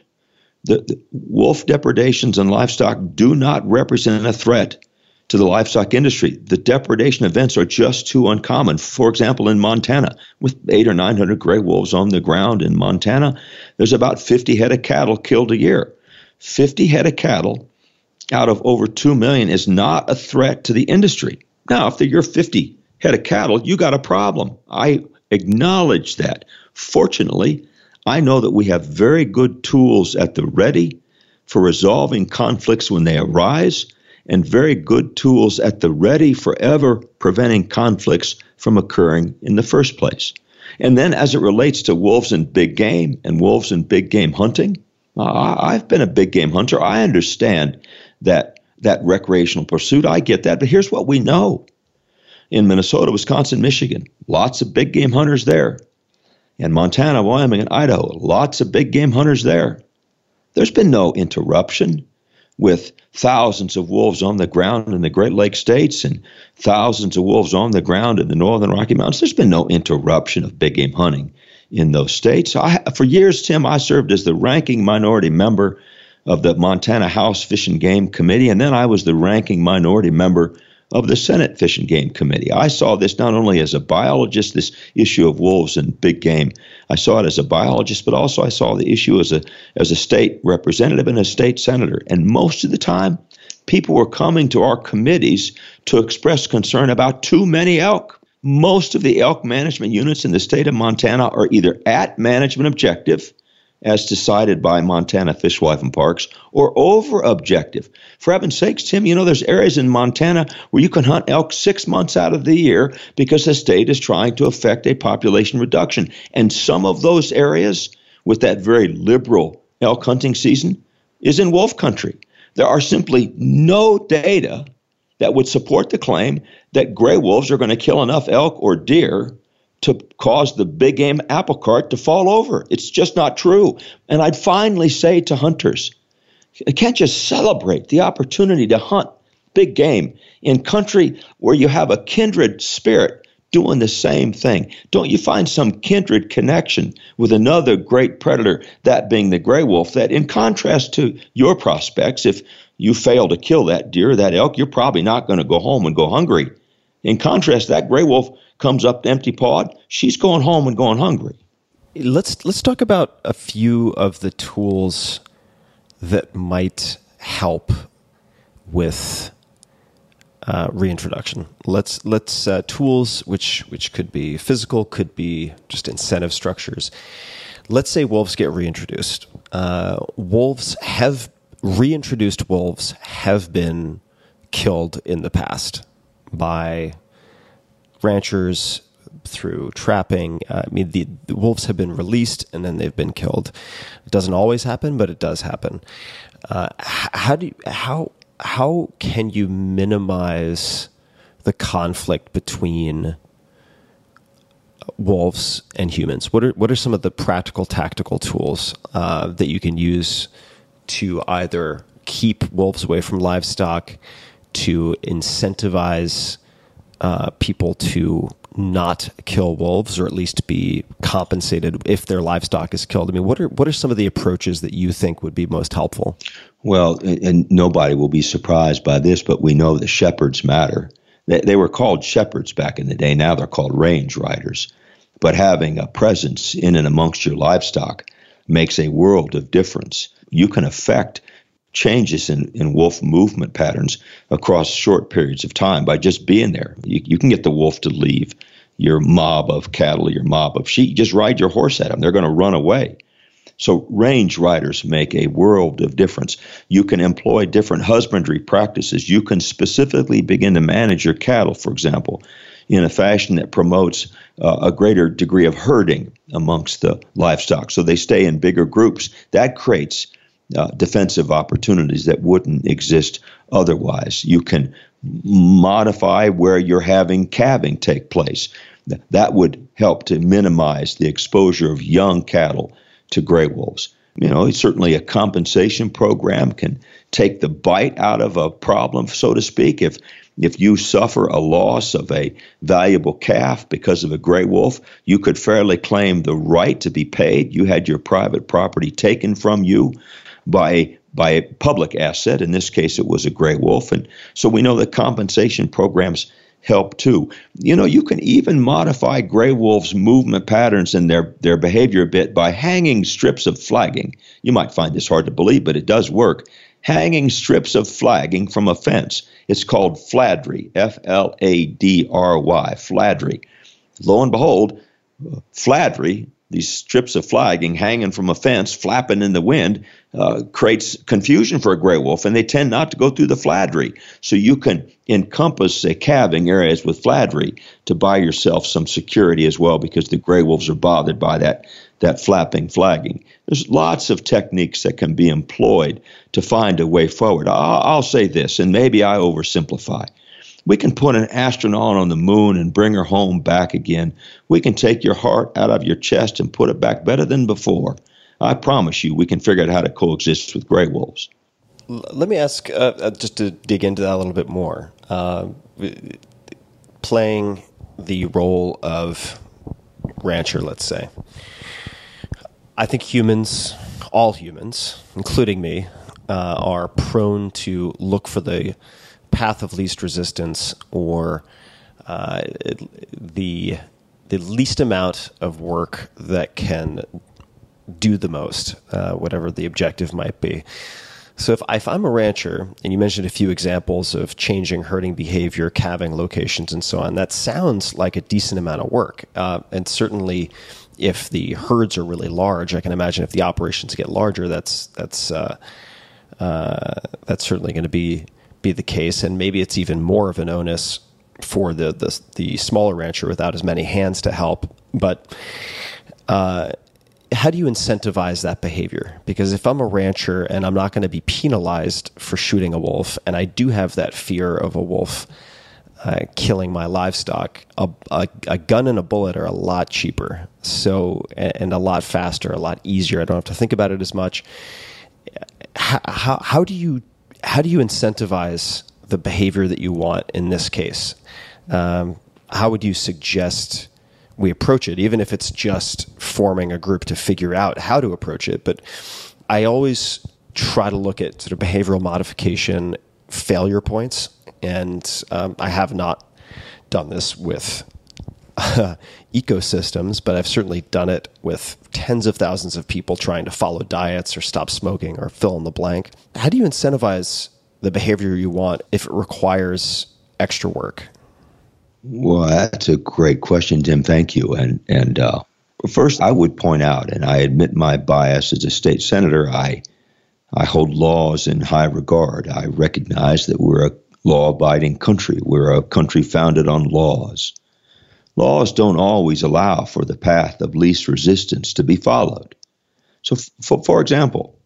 The, the wolf depredations on livestock do not represent a threat to the livestock industry. The depredation events are just too uncommon. For example, in Montana, with eight or nine hundred gray wolves on the ground in Montana, there's about fifty head of cattle killed a year. fifty head of cattle out of over two million is not a threat to the industry. Now, if you're fifty head of cattle, you got a problem. I acknowledge that. Fortunately, I know that we have very good tools at the ready for resolving conflicts when they arise, and very good tools at the ready for ever preventing conflicts from occurring in the first place. And then as it relates to wolves and big game and wolves and big game hunting, uh, I've been a big game hunter. I understand that that recreational pursuit. I get that. But here's what we know. In Minnesota, Wisconsin, Michigan, lots of big game hunters there. In Montana, Wyoming, and Idaho, lots of big game hunters there. There's been no interruption with thousands of wolves on the ground in the Great Lakes states and thousands of wolves on the ground in the northern Rocky Mountains. There's been no interruption of big game hunting in those states. I, for years, Tim, I served as the ranking minority member of the Montana House Fish and Game Committee, and then I was the ranking minority member of the Senate Fish and Game Committee. I saw this not only as a biologist, this issue of wolves and big game. I saw it as a biologist, but also I saw the issue as a as a state representative and a state senator. And most of the time, people were coming to our committees to express concern about too many elk. Most of the elk management units in the state of Montana are either at management objective, as decided by Montana Fishwife and Parks, or over objective. For heaven's sakes, Tim, you know there's areas in Montana where you can hunt elk six months out of the year because the state is trying to effect a population reduction. And some of those areas, with that very liberal elk hunting season, is in wolf country. There are simply no data that would support the claim that gray wolves are going to kill enough elk or deer to cause the big game apple cart to fall over. It's just not true. And I'd finally say to hunters, you can't just celebrate the opportunity to hunt big game in country where you have a kindred spirit doing the same thing. Don't you find some kindred connection with another great predator, that being the gray wolf, that in contrast to your prospects, if you fail to kill that deer, that elk, you're probably not going to go home and go hungry. In contrast, that gray wolf comes up empty pawed. She's going home and going hungry. Let's let's talk about a few of the tools that might help with uh, reintroduction. Let's let's uh, tools which which could be physical, could be just incentive structures. Let's say wolves get reintroduced. Uh, wolves have reintroduced wolves have been killed in the past by ranchers through trapping. Uh, I mean, the, the wolves have been released and then they've been killed. It doesn't always happen, but it does happen. Uh, how do you, how how can you minimize the conflict between wolves and humans? What are what are some of the practical tactical tools uh, that you can use to either keep wolves away from livestock, to incentivize uh, people to not kill wolves, or at least be compensated if their livestock is killed? I mean, what are what are some of the approaches that you think would be most helpful? Well, and nobody will be surprised by this, but we know the shepherds matter. They, they were called shepherds back in the day. Now they're called range riders. But having a presence in and amongst your livestock makes a world of difference. You can affect changes in, in wolf movement patterns across short periods of time by just being there. You, you can get the wolf to leave your mob of cattle, your mob of sheep. Just ride your horse at them. They're going to run away. So range riders make a world of difference. You can employ different husbandry practices. You can specifically begin to manage your cattle, for example, in a fashion that promotes uh, a greater degree of herding amongst the livestock, so they stay in bigger groups. That creates Uh, defensive opportunities that wouldn't exist otherwise. You can modify where you're having calving take place. Th- that would help to minimize the exposure of young cattle to gray wolves. You know, certainly a compensation program can take the bite out of a problem, so to speak. If if you suffer a loss of a valuable calf because of a gray wolf, you could fairly claim the right to be paid. You had your private property taken from you by by a public asset. In this case, it was a gray wolf. And so we know that compensation programs help too. You know, you can even modify gray wolves' movement patterns and their, their behavior a bit by hanging strips of flagging. You might find this hard to believe, but it does work. Hanging strips of flagging from a fence. It's called fladry, F L A D R Y, fladry. Lo and behold, fladry, these strips of flagging hanging from a fence, flapping in the wind, uh, creates confusion for a gray wolf, and they tend not to go through the fladry. So you can encompass the calving areas with fladry to buy yourself some security as well, because the gray wolves are bothered by that, that flapping flagging. There's lots of techniques that can be employed to find a way forward. I'll, I'll say this, and maybe I oversimplify. We can put an astronaut on the moon and bring her home back again. We can take your heart out of your chest and put it back better than before. I promise you, we can figure out how to coexist with gray wolves. Let me ask, uh, just to dig into that a little bit more, uh, playing the role of rancher, let's say. I think humans, all humans, including me, uh, are prone to look for the path of least resistance, or uh, the the least amount of work that can do the most, uh, whatever the objective might be. So if, if I'm a rancher, and you mentioned a few examples of changing herding behavior, calving locations, and so on, that sounds like a decent amount of work. Uh, and certainly, if the herds are really large, I can imagine if the operations get larger, that's that's uh, uh, that's certainly going to be be the case. And maybe it's even more of an onus for the the, the smaller rancher without as many hands to help. But uh, how do you incentivize that behavior? Because if I'm a rancher and I'm not going to be penalized for shooting a wolf, and I do have that fear of a wolf uh, killing my livestock, a, a, a gun and a bullet are a lot cheaper, so and a lot faster, a lot easier. I don't have to think about it as much. How, how, how do you how do you incentivize the behavior that you want in this case? Um, how would you suggest we approach it, even if it's just forming a group to figure out how to approach it? But I always try to look at sort of behavioral modification failure points, and um, I have not done this with uh, ecosystems, but I've certainly done it with tens of thousands of people trying to follow diets or stop smoking or fill in the blank. How do you incentivize the behavior you want if it requires extra work? Well, that's a great question, Tim. Thank you. And and uh, first, I would point out, and I admit my bias as a state senator, I I hold laws in high regard. I recognize that we're a law-abiding country. We're a country founded on laws. Laws don't always allow for the path of least resistance to be followed. So, f- for example,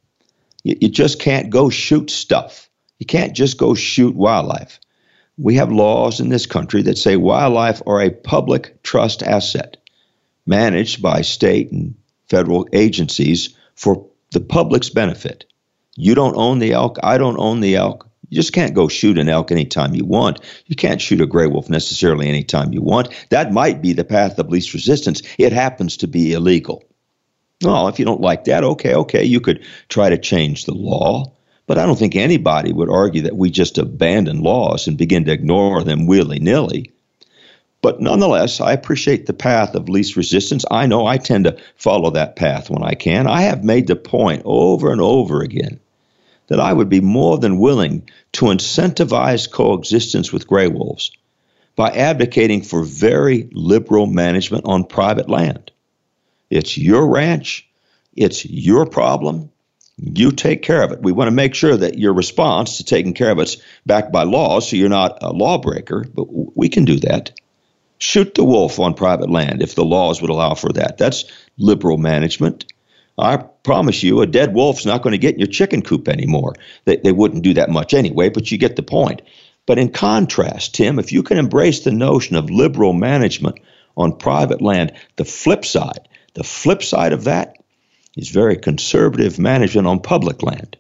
you, you just can't go shoot stuff. You can't just go shoot wildlife. We have laws in this country that say wildlife are a public trust asset managed by state and federal agencies for the public's benefit. You don't own the elk. I don't own the elk. You just can't go shoot an elk anytime you want. You can't shoot a gray wolf necessarily anytime you want. That might be the path of least resistance. It happens to be illegal. Well, if you don't like that, okay, okay, you could try to change the law. But I don't think anybody would argue that we just abandon laws and begin to ignore them willy-nilly. But nonetheless, I appreciate the path of least resistance. I know I tend to follow that path when I can. I have made the point over and over again that I would be more than willing to incentivize coexistence with gray wolves by advocating for very liberal management on private land. It's your ranch. It's your problem. You take care of it. We want to make sure that your response to taking care of it's backed by law, so you're not a lawbreaker, but we can do that. Shoot the wolf on private land if the laws would allow for that. That's liberal management. I promise you a dead wolf's not going to get in your chicken coop anymore. They, they wouldn't do that much anyway, but you get the point. But in contrast, Tim, if you can embrace the notion of liberal management on private land, the flip side, the flip side of that is very conservative management on public land.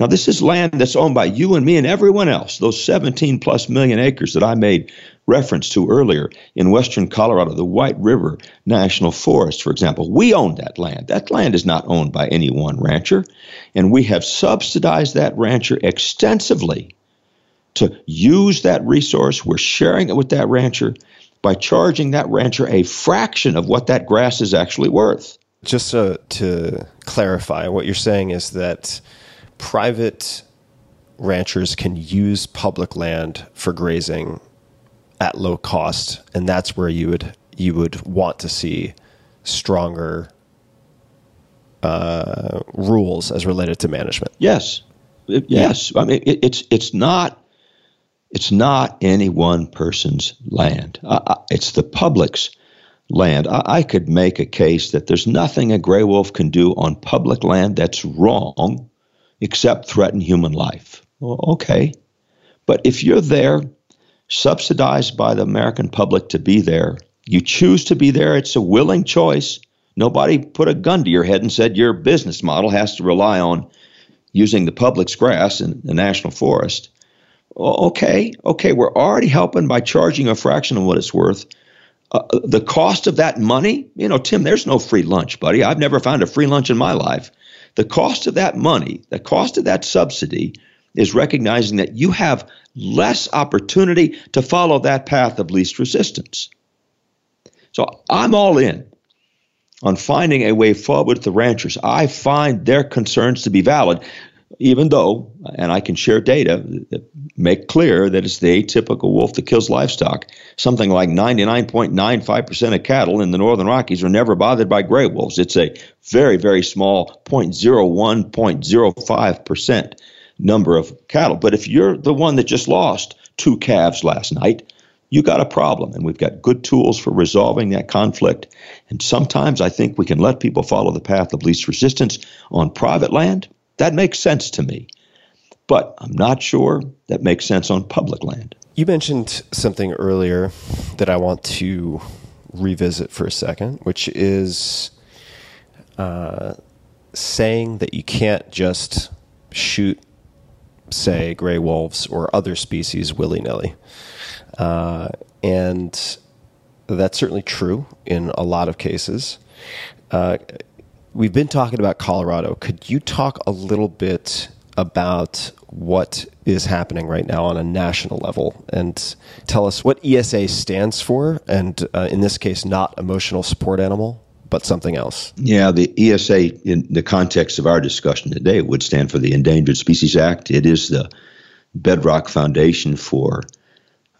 Now, this is land that's owned by you and me and everyone else, those seventeen plus million acres that I made reference to earlier in western Colorado, the White River National Forest, for example. We own that land. That land is not owned by any one rancher, and we have subsidized that rancher extensively to use that resource. We're sharing it with that rancher by charging that rancher a fraction of what that grass is actually worth. Just so to clarify, what you're saying is that private ranchers can use public land for grazing at low cost, and that's where you would you would want to see stronger uh, rules as related to management. Yes, it, yes. I mean, it, it's it's not it's not any one person's land. I, I, it's the public's land. I, I could make a case that there's nothing a gray wolf can do on public land that's wrong except threaten human life. Well, okay. But if you're there, subsidized by the American public to be there, you choose to be there, it's a willing choice. Nobody put a gun to your head and said your business model has to rely on using the public's grass in the national forest. Well, okay, okay, we're already helping by charging a fraction of what it's worth. Uh, the cost of that money, you know, Tim, there's no free lunch, buddy. I've never found a free lunch in my life. The cost of that money, the cost of that subsidy is recognizing that you have less opportunity to follow that path of least resistance. So I'm all in on finding a way forward with the ranchers. I find their concerns to be valid, even though, and I can share data that make clear that it's the atypical wolf that kills livestock. Something like ninety-nine point nine five percent of cattle in the Northern Rockies are never bothered by gray wolves. It's a very, very small zero point zero one, zero point zero five percent number of cattle. But if you're the one that just lost two calves last night, you got a problem, and we've got good tools for resolving that conflict. And sometimes I think we can let people follow the path of least resistance on private land. That makes sense to me, but I'm not sure that makes sense on public land. You mentioned something earlier that I want to revisit for a second, which is uh, saying that you can't just shoot, say, gray wolves or other species willy-nilly. Uh, and that's certainly true in a lot of cases. Uh, we've been talking about Colorado. Could you talk a little bit about what is happening right now on a national level and tell us what E S A stands for, and uh, in this case, not emotional support animal, but something else? Yeah, the E S A, in the context of our discussion today, would stand for the Endangered Species Act. It is the bedrock foundation for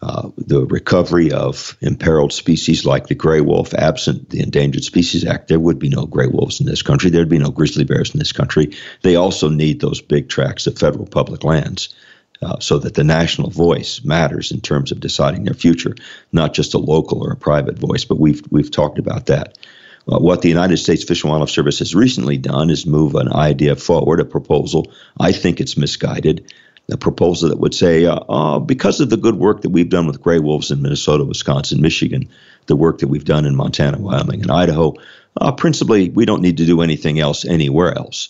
uh, the recovery of imperiled species like the gray wolf. Absent the Endangered Species Act, there would be no gray wolves in this country. There'd be no grizzly bears in this country. They also need those big tracts of federal public lands uh, so that the national voice matters in terms of deciding their future, not just a local or a private voice, but we've we've talked about that. Uh, what the United States Fish and Wildlife Service has recently done is move an idea forward, a proposal. I think it's misguided, a proposal that would say, uh, uh, because of the good work that we've done with gray wolves in Minnesota, Wisconsin, Michigan, the work that we've done in Montana, Wyoming, and Idaho, uh, principally we don't need to do anything else anywhere else.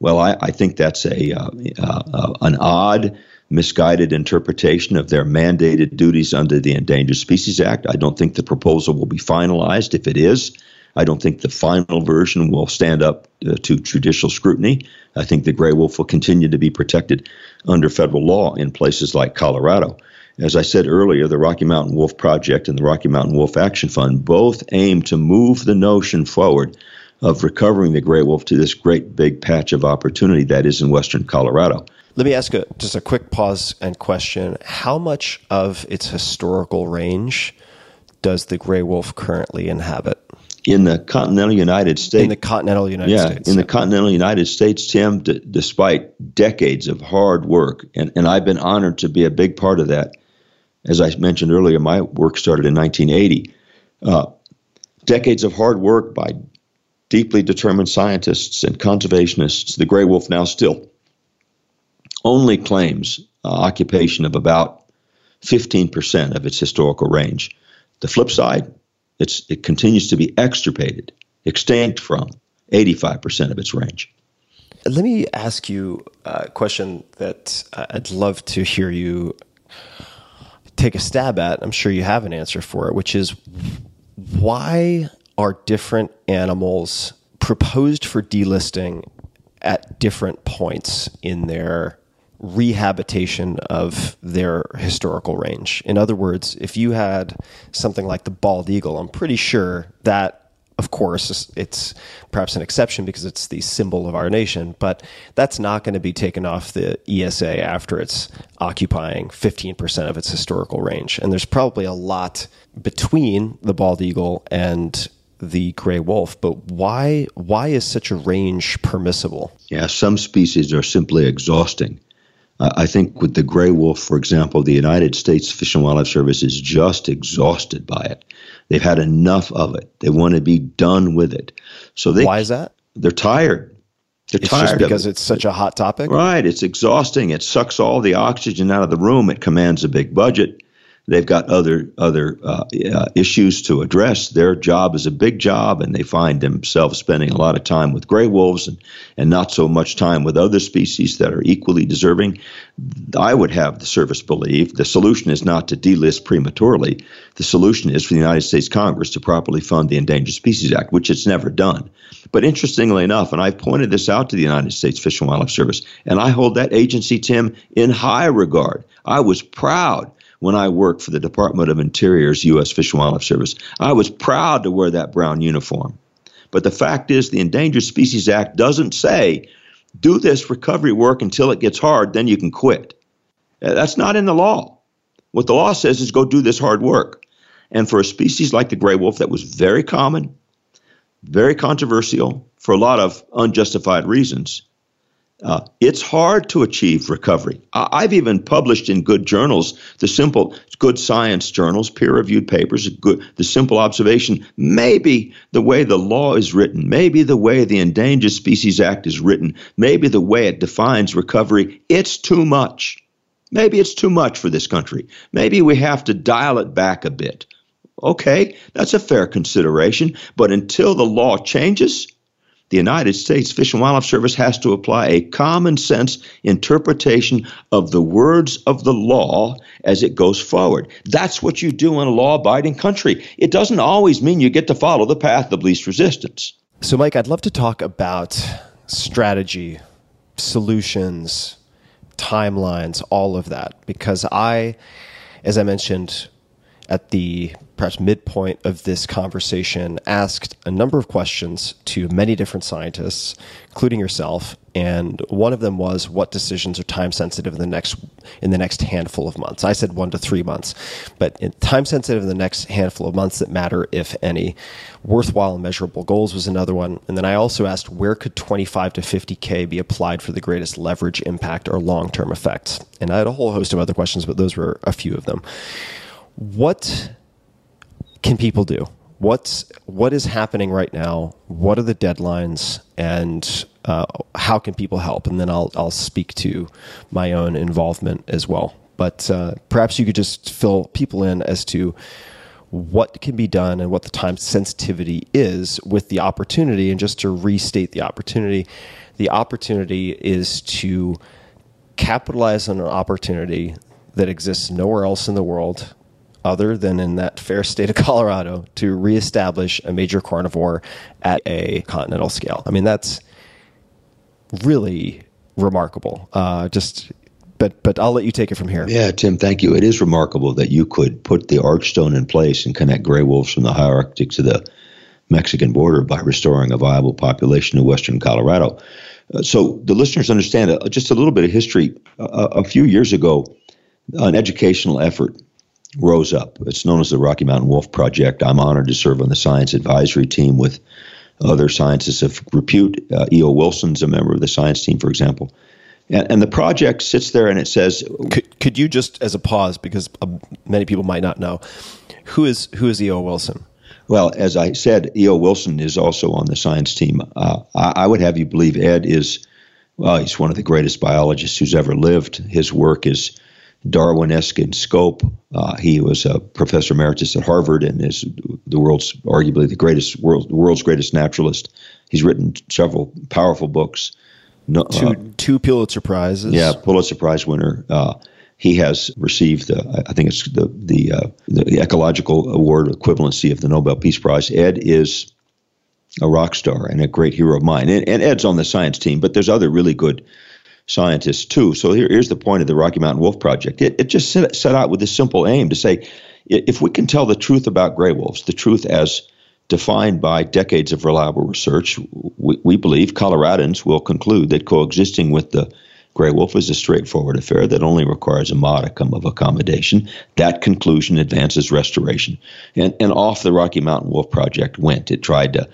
Well, I, I think that's a uh, uh, uh, an odd, misguided interpretation of their mandated duties under the Endangered Species Act. I don't think the proposal will be finalized if it is. I don't think the final version will stand up uh, to judicial scrutiny. I think the gray wolf will continue to be protected under federal law in places like Colorado. As I said earlier, the Rocky Mountain Wolf Project and the Rocky Mountain Wolf Action Fund both aim to move the notion forward of recovering the gray wolf to this great big patch of opportunity that is in western Colorado. Let me ask a, just a quick pause and question. How much of its historical range does the gray wolf currently inhabit? In the continental United States. In the continental United yeah, States. In the continental United States, Tim, d- despite decades of hard work, and, and I've been honored to be a big part of that. As I mentioned earlier, my work started in nineteen eighty. Uh, decades of hard work by deeply determined scientists and conservationists, the gray wolf now still only claims uh, occupation of about fifteen percent of its historical range. The flip side, It's, it continues to be extirpated, extinct from eighty-five percent of its range. Let me ask you a question that I'd love to hear you take a stab at. I'm sure you have an answer for it, which is why are different animals proposed for delisting at different points in their rehabitation of their historical range? In other words, if you had something like the bald eagle, I'm pretty sure that, of course, it's perhaps an exception because it's the symbol of our nation, but that's not going to be taken off the E S A after it's occupying fifteen percent of its historical range. And there's probably a lot between the bald eagle and the gray wolf, but why, why is such a range permissible? Yeah, some species are simply exhausting. I think with the gray wolf, for example, the United States Fish and Wildlife Service is just exhausted by it. They've had enough of it. They want to be done with it. So they, why is that? They're tired. They're it's tired just because of it. It's such a hot topic? Right. It's exhausting. It sucks all the oxygen out of the room. It commands a big budget. They've got other other uh, uh, issues to address. Their job is a big job, and they find themselves spending a lot of time with gray wolves and, and not so much time with other species that are equally deserving. I would have the service believe the solution is not to delist prematurely. The solution is for the United States Congress to properly fund the Endangered Species Act, which it's never done. But interestingly enough, and I've pointed this out to the United States Fish and Wildlife Service, and I hold that agency, Tim, in high regard. I was proud when I worked for the Department of Interior's U S Fish and Wildlife Service. I was proud to wear that brown uniform. But the fact is the Endangered Species Act doesn't say, do this recovery work until it gets hard, then you can quit. That's not in the law. What the law says is go do this hard work. And for a species like the gray wolf that was very common, very controversial for a lot of unjustified reasons, Uh, it's hard to achieve recovery. I- I've even published in good journals, the simple good science journals, peer-reviewed papers, good, the simple observation, maybe the way the law is written, maybe the way the Endangered Species Act is written, maybe the way it defines recovery, it's too much. Maybe it's too much for this country. Maybe we have to dial it back a bit. Okay, that's a fair consideration, but until the law changes, the United States Fish and Wildlife Service has to apply a common sense interpretation of the words of the law as it goes forward. That's what you do in a law-abiding country. It doesn't always mean you get to follow the path of least resistance. So, Mike, I'd love to talk about strategy, solutions, timelines, all of that, because I, as I mentioned at the perhaps midpoint of this conversation, asked a number of questions to many different scientists, including yourself, and one of them was, what decisions are time sensitive in the next in the next handful of months? I said one to three months, but time sensitive in the next handful of months that matter, if any. Worthwhile and measurable goals was another one. And then I also asked, where could twenty-five to fifty K be applied for the greatest leverage, impact, or long-term effects? And I had a whole host of other questions, but those were a few of them. What can people do? What's, what is happening right now? What are the deadlines? And uh, how can people help? And then I'll, I'll speak to my own involvement as well. But uh, perhaps you could just fill people in as to what can be done and what the time sensitivity is with the opportunity. And just to restate the opportunity, the opportunity is to capitalize on an opportunity that exists nowhere else in the world other than in that fair state of Colorado to reestablish a major carnivore at a continental scale. I mean, that's really remarkable. Uh, just, but but I'll let you take it from here. Yeah, Tim, thank you. It is remarkable that you could put the archstone in place and connect gray wolves from the high Arctic to the Mexican border by restoring a viable population in western Colorado. Uh, so the listeners understand uh, just a little bit of history. Uh, a few years ago, an educational effort rose up. It's known as the Rocky Mountain Wolf Project. I'm honored to serve on the science advisory team with other scientists of repute. Uh, E O. Wilson's a member of the science team, for example. And, and the project sits there and it says... Could, could you just, as a pause, because uh, many people might not know, who is who is E O. Wilson? Well, as I said, E O. Wilson is also on the science team. Uh, I, I would have you believe Ed is, well, he's one of the greatest biologists who's ever lived. His work is Darwin-esque in scope. Uh, he was a professor emeritus at Harvard and is the world's arguably the greatest world, the world's greatest naturalist. He's written several powerful books. No, two, uh, two Pulitzer Prizes. Yeah, Pulitzer Prize winner. Uh, he has received the, I think it's the the, uh, the ecological award equivalency of the Nobel Peace Prize. Ed is a rock star and a great hero of mine. And, and Ed's on the science team, but there's other really good scientists too. So here, here's the point of the Rocky Mountain Wolf Project. It, it just set, set out with this simple aim to say, if we can tell the truth about gray wolves, the truth as defined by decades of reliable research, we, we believe Coloradans will conclude that coexisting with the gray wolf is a straightforward affair that only requires a modicum of accommodation. That conclusion advances restoration. And, and off the Rocky Mountain Wolf Project went. It tried to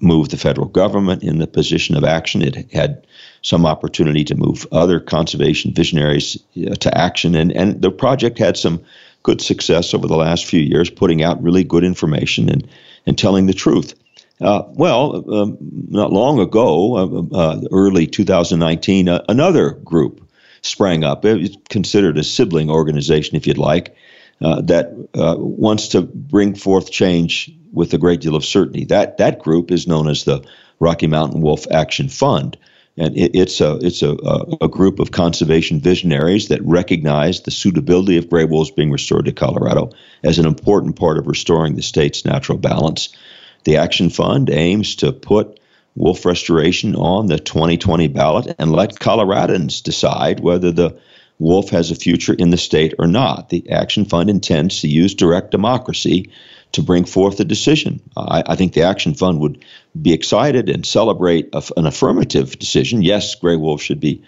move the federal government in the position of action. It had some opportunity to move other conservation visionaries uh, to action. And, and the project had some good success over the last few years, putting out really good information and, and telling the truth. Uh, well, um, not long ago, uh, uh, early two thousand nineteen, uh, another group sprang up. It was considered a sibling organization, if you'd like, uh, that uh, wants to bring forth change with a great deal of certainty. That that group is known as the Rocky Mountain Wolf Action Fund. And it, it's a it's a, a group of conservation visionaries that recognize the suitability of gray wolves being restored to Colorado as an important part of restoring the state's natural balance. The Action Fund aims to put wolf restoration on the twenty twenty ballot and let Coloradans decide whether the wolf has a future in the state or not. The Action Fund intends to use direct democracy to bring forth a decision. I, I think the Action Fund would be excited and celebrate a, an affirmative decision. Yes, gray wolves should be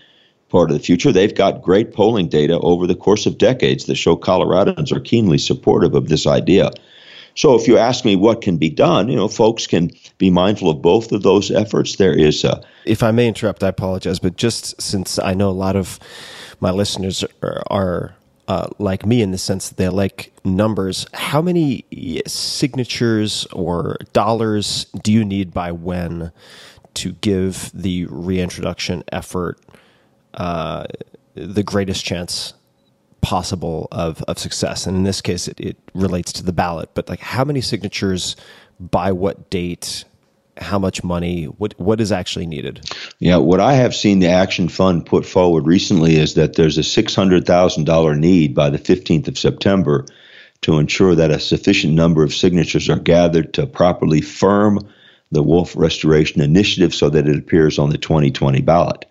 part of the future. They've got great polling data over the course of decades that show Coloradans are keenly supportive of this idea. So if you ask me what can be done, you know, folks can be mindful of both of those efforts. There is a... If I may interrupt, I apologize, but just since I know a lot of my listeners are, are uh, like me in the sense that they like numbers, how many signatures or dollars do you need by when to give the reintroduction effort uh, the greatest chance possible of, of success? And in this case, it, it relates to the ballot, but like how many signatures, by what date, how much money, what what is actually needed? Yeah, what I have seen the Action Fund put forward recently is that there's a six hundred thousand dollars need by the fifteenth of September to ensure that a sufficient number of signatures are gathered to properly firm the Wolf Restoration Initiative so that it appears on the twenty twenty ballot.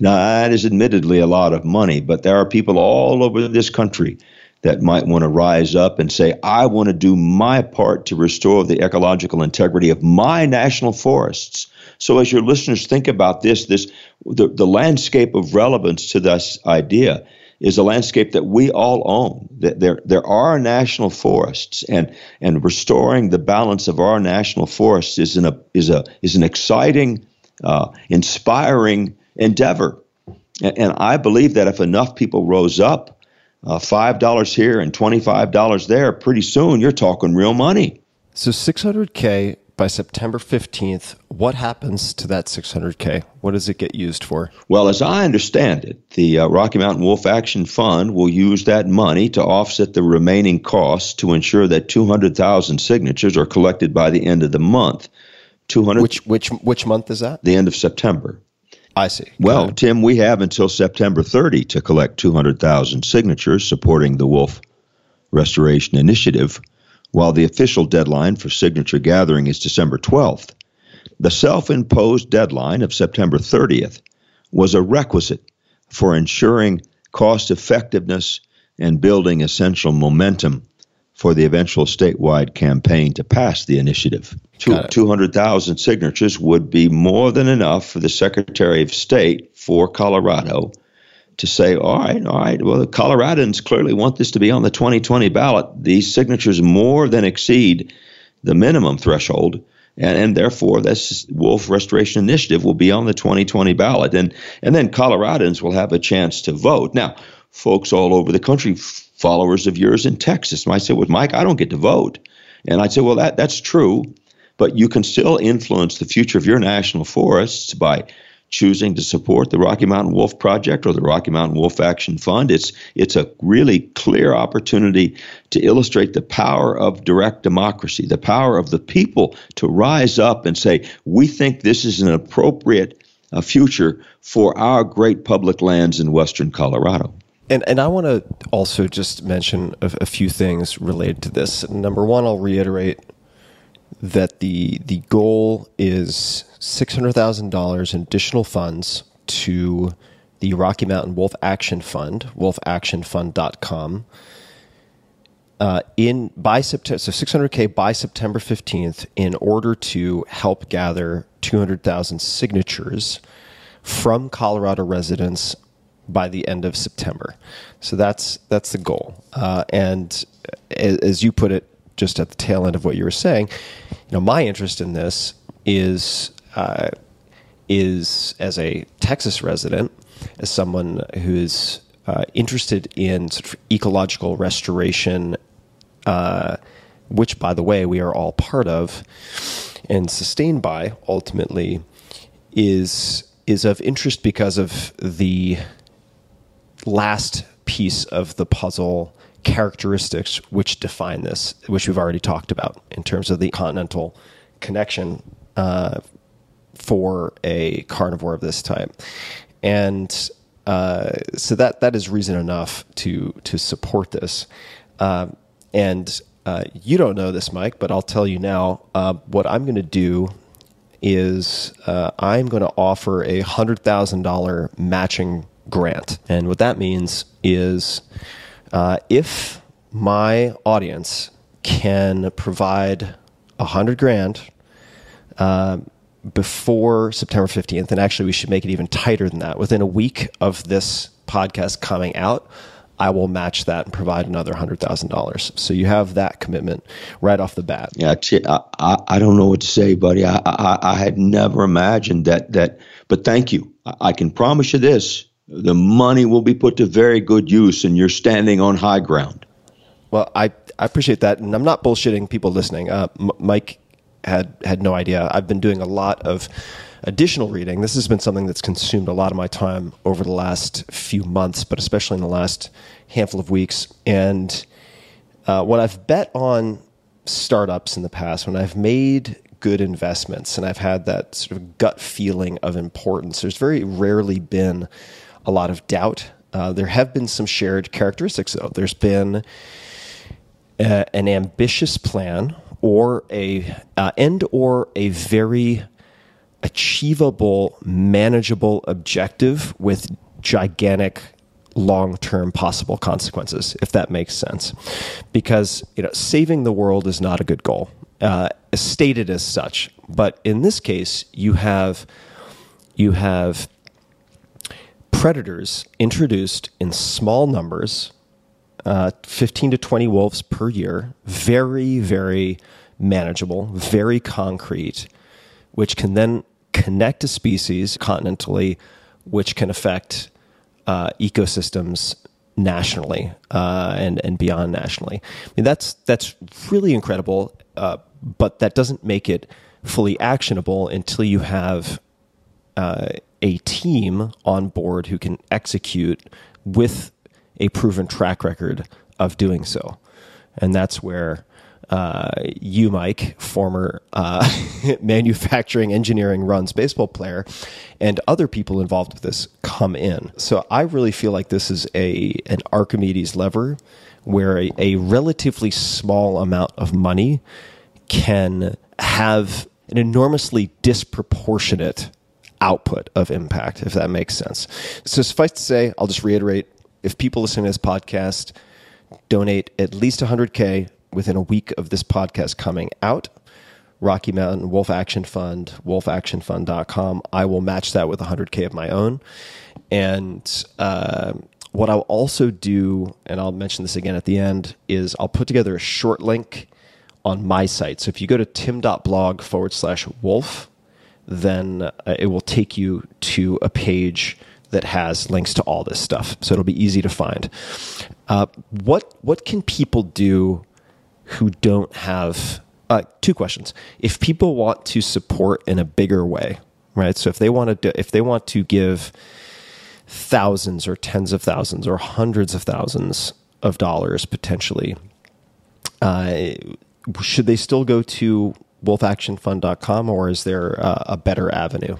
Now, that is admittedly a lot of money, but there are people all over this country that might want to rise up and say, I want to do my part to restore the ecological integrity of my national forests. So as your listeners think about this, this the, the landscape of relevance to this idea is a landscape that we all own. There, there are national forests, and and restoring the balance of our national forests is an, is a, is an exciting, uh, inspiring endeavor. And I believe that if enough people rose up, uh, five dollars here and twenty-five dollars there, pretty soon you're talking real money. So six hundred K by September fifteenth, what happens to that six hundred K? What does it get used for? Well, as I understand it, the uh, Rocky Mountain Wolf Action Fund will use that money to offset the remaining costs to ensure that two hundred thousand signatures are collected by the end of the month. two hundred Which which which month is that? The end of September. I see. Well, Tim, we have until September thirtieth to collect two hundred thousand signatures supporting the Wolf Restoration Initiative, while the official deadline for signature gathering is December twelfth. The self-imposed deadline of September thirtieth was a requisite for ensuring cost effectiveness and building essential momentum for the eventual statewide campaign to pass the initiative. two hundred thousand signatures would be more than enough for the Secretary of State for Colorado to say, all right, all right, well, the Coloradans clearly want this to be on the twenty twenty ballot. These signatures more than exceed the minimum threshold, and, and therefore this Wolf Restoration Initiative will be on the twenty twenty ballot. And, and then Coloradans will have a chance to vote. Now, folks all over the country, followers of yours in Texas might say, well, Mike, I don't get to vote. And I'd say, well, that that's true, but you can still influence the future of your national forests by choosing to support the Rocky Mountain Wolf Project or the Rocky Mountain Wolf Action Fund. It's it's a really clear opportunity to illustrate the power of direct democracy, the power of the people to rise up and say, we think this is an appropriate uh, future for our great public lands in western Colorado. And and I want to also just mention a, a few things related to this. Number one, I'll reiterate that the the goal is six hundred thousand dollars in additional funds to the Rocky Mountain Wolf Action Fund, wolf action fund dot com. Uh, in by September, so six hundred K by September fifteenth, in order to help gather two hundred thousand signatures from Colorado residents by the end of September. So that's that's the goal. Uh, and as you put it, just at the tail end of what you were saying, you know, my interest in this is uh, is as a Texas resident, as someone who's uh, interested in sort of ecological restoration, uh, which, by the way, we are all part of and sustained by, ultimately, is is of interest because of the last piece of the puzzle characteristics which define this, which we've already talked about in terms of the continental connection uh, for a carnivore of this type. And uh, so that that is reason enough to to support this. Uh, and uh, you don't know this, Mike, but I'll tell you now. Uh, what I'm going to do is uh, I'm going to offer a one hundred thousand dollars matching grant. And what that means is uh, if my audience can provide one hundred grand uh, before September fifteenth, and actually we should make it even tighter than that, within a week of this podcast coming out, I will match that and provide another one hundred thousand dollars. So you have that commitment right off the bat. Yeah, I, I, I don't know what to say, buddy. I, I, I had never imagined that, that, but thank you. I, I can promise you this. The money will be put to very good use, and you're standing on high ground. Well, I, I appreciate that, and I'm not bullshitting people listening. Uh, M- Mike had had no idea. I've been doing a lot of additional reading. This has been something that's consumed a lot of my time over the last few months, but especially in the last handful of weeks. And uh, when I've bet on startups in the past, when I've made good investments and I've had that sort of gut feeling of importance, there's very rarely been a lot of doubt. Uh, there have been some shared characteristics, though. There's been a, an ambitious plan or a uh, and or a very achievable, manageable objective with gigantic long-term possible consequences, if that makes sense. Because, you know, saving the world is not a good goal, uh, stated as such. But in this case, you have you have predators introduced in small numbers, uh, fifteen to twenty wolves per year, very, very manageable, very concrete, which can then connect to species continentally, which can affect uh, ecosystems nationally uh, and and beyond nationally. I mean, that's that's really incredible, uh, but that doesn't make it fully actionable until you have uh, a team on board who can execute with a proven track record of doing so, and that's where Uh, you, Mike, former uh, manufacturing, engineering, runs baseball player, and other people involved with this come in. So I really feel like this is a an Archimedes lever, where a, a relatively small amount of money can have an enormously disproportionate output of impact, if that makes sense. So suffice to say, I'll just reiterate: if people listening to this podcast donate at least one hundred K. Within a week of this podcast coming out, Rocky Mountain Wolf Action Fund, wolf action fund dot com. I will match that with one hundred K of my own. And uh, what I'll also do, and I'll mention this again at the end, is I'll put together a short link on my site. So if you go to tim.blog forward slash wolf, then it will take you to a page that has links to all this stuff. So it'll be easy to find. Uh, what what can people do who don't have, uh, two questions. If people want to support in a bigger way, right? So if they want to, do, if they want to give thousands or tens of thousands or hundreds of thousands of dollars potentially, uh, should they still go to wolf action fund dot com, or is there uh, a better avenue?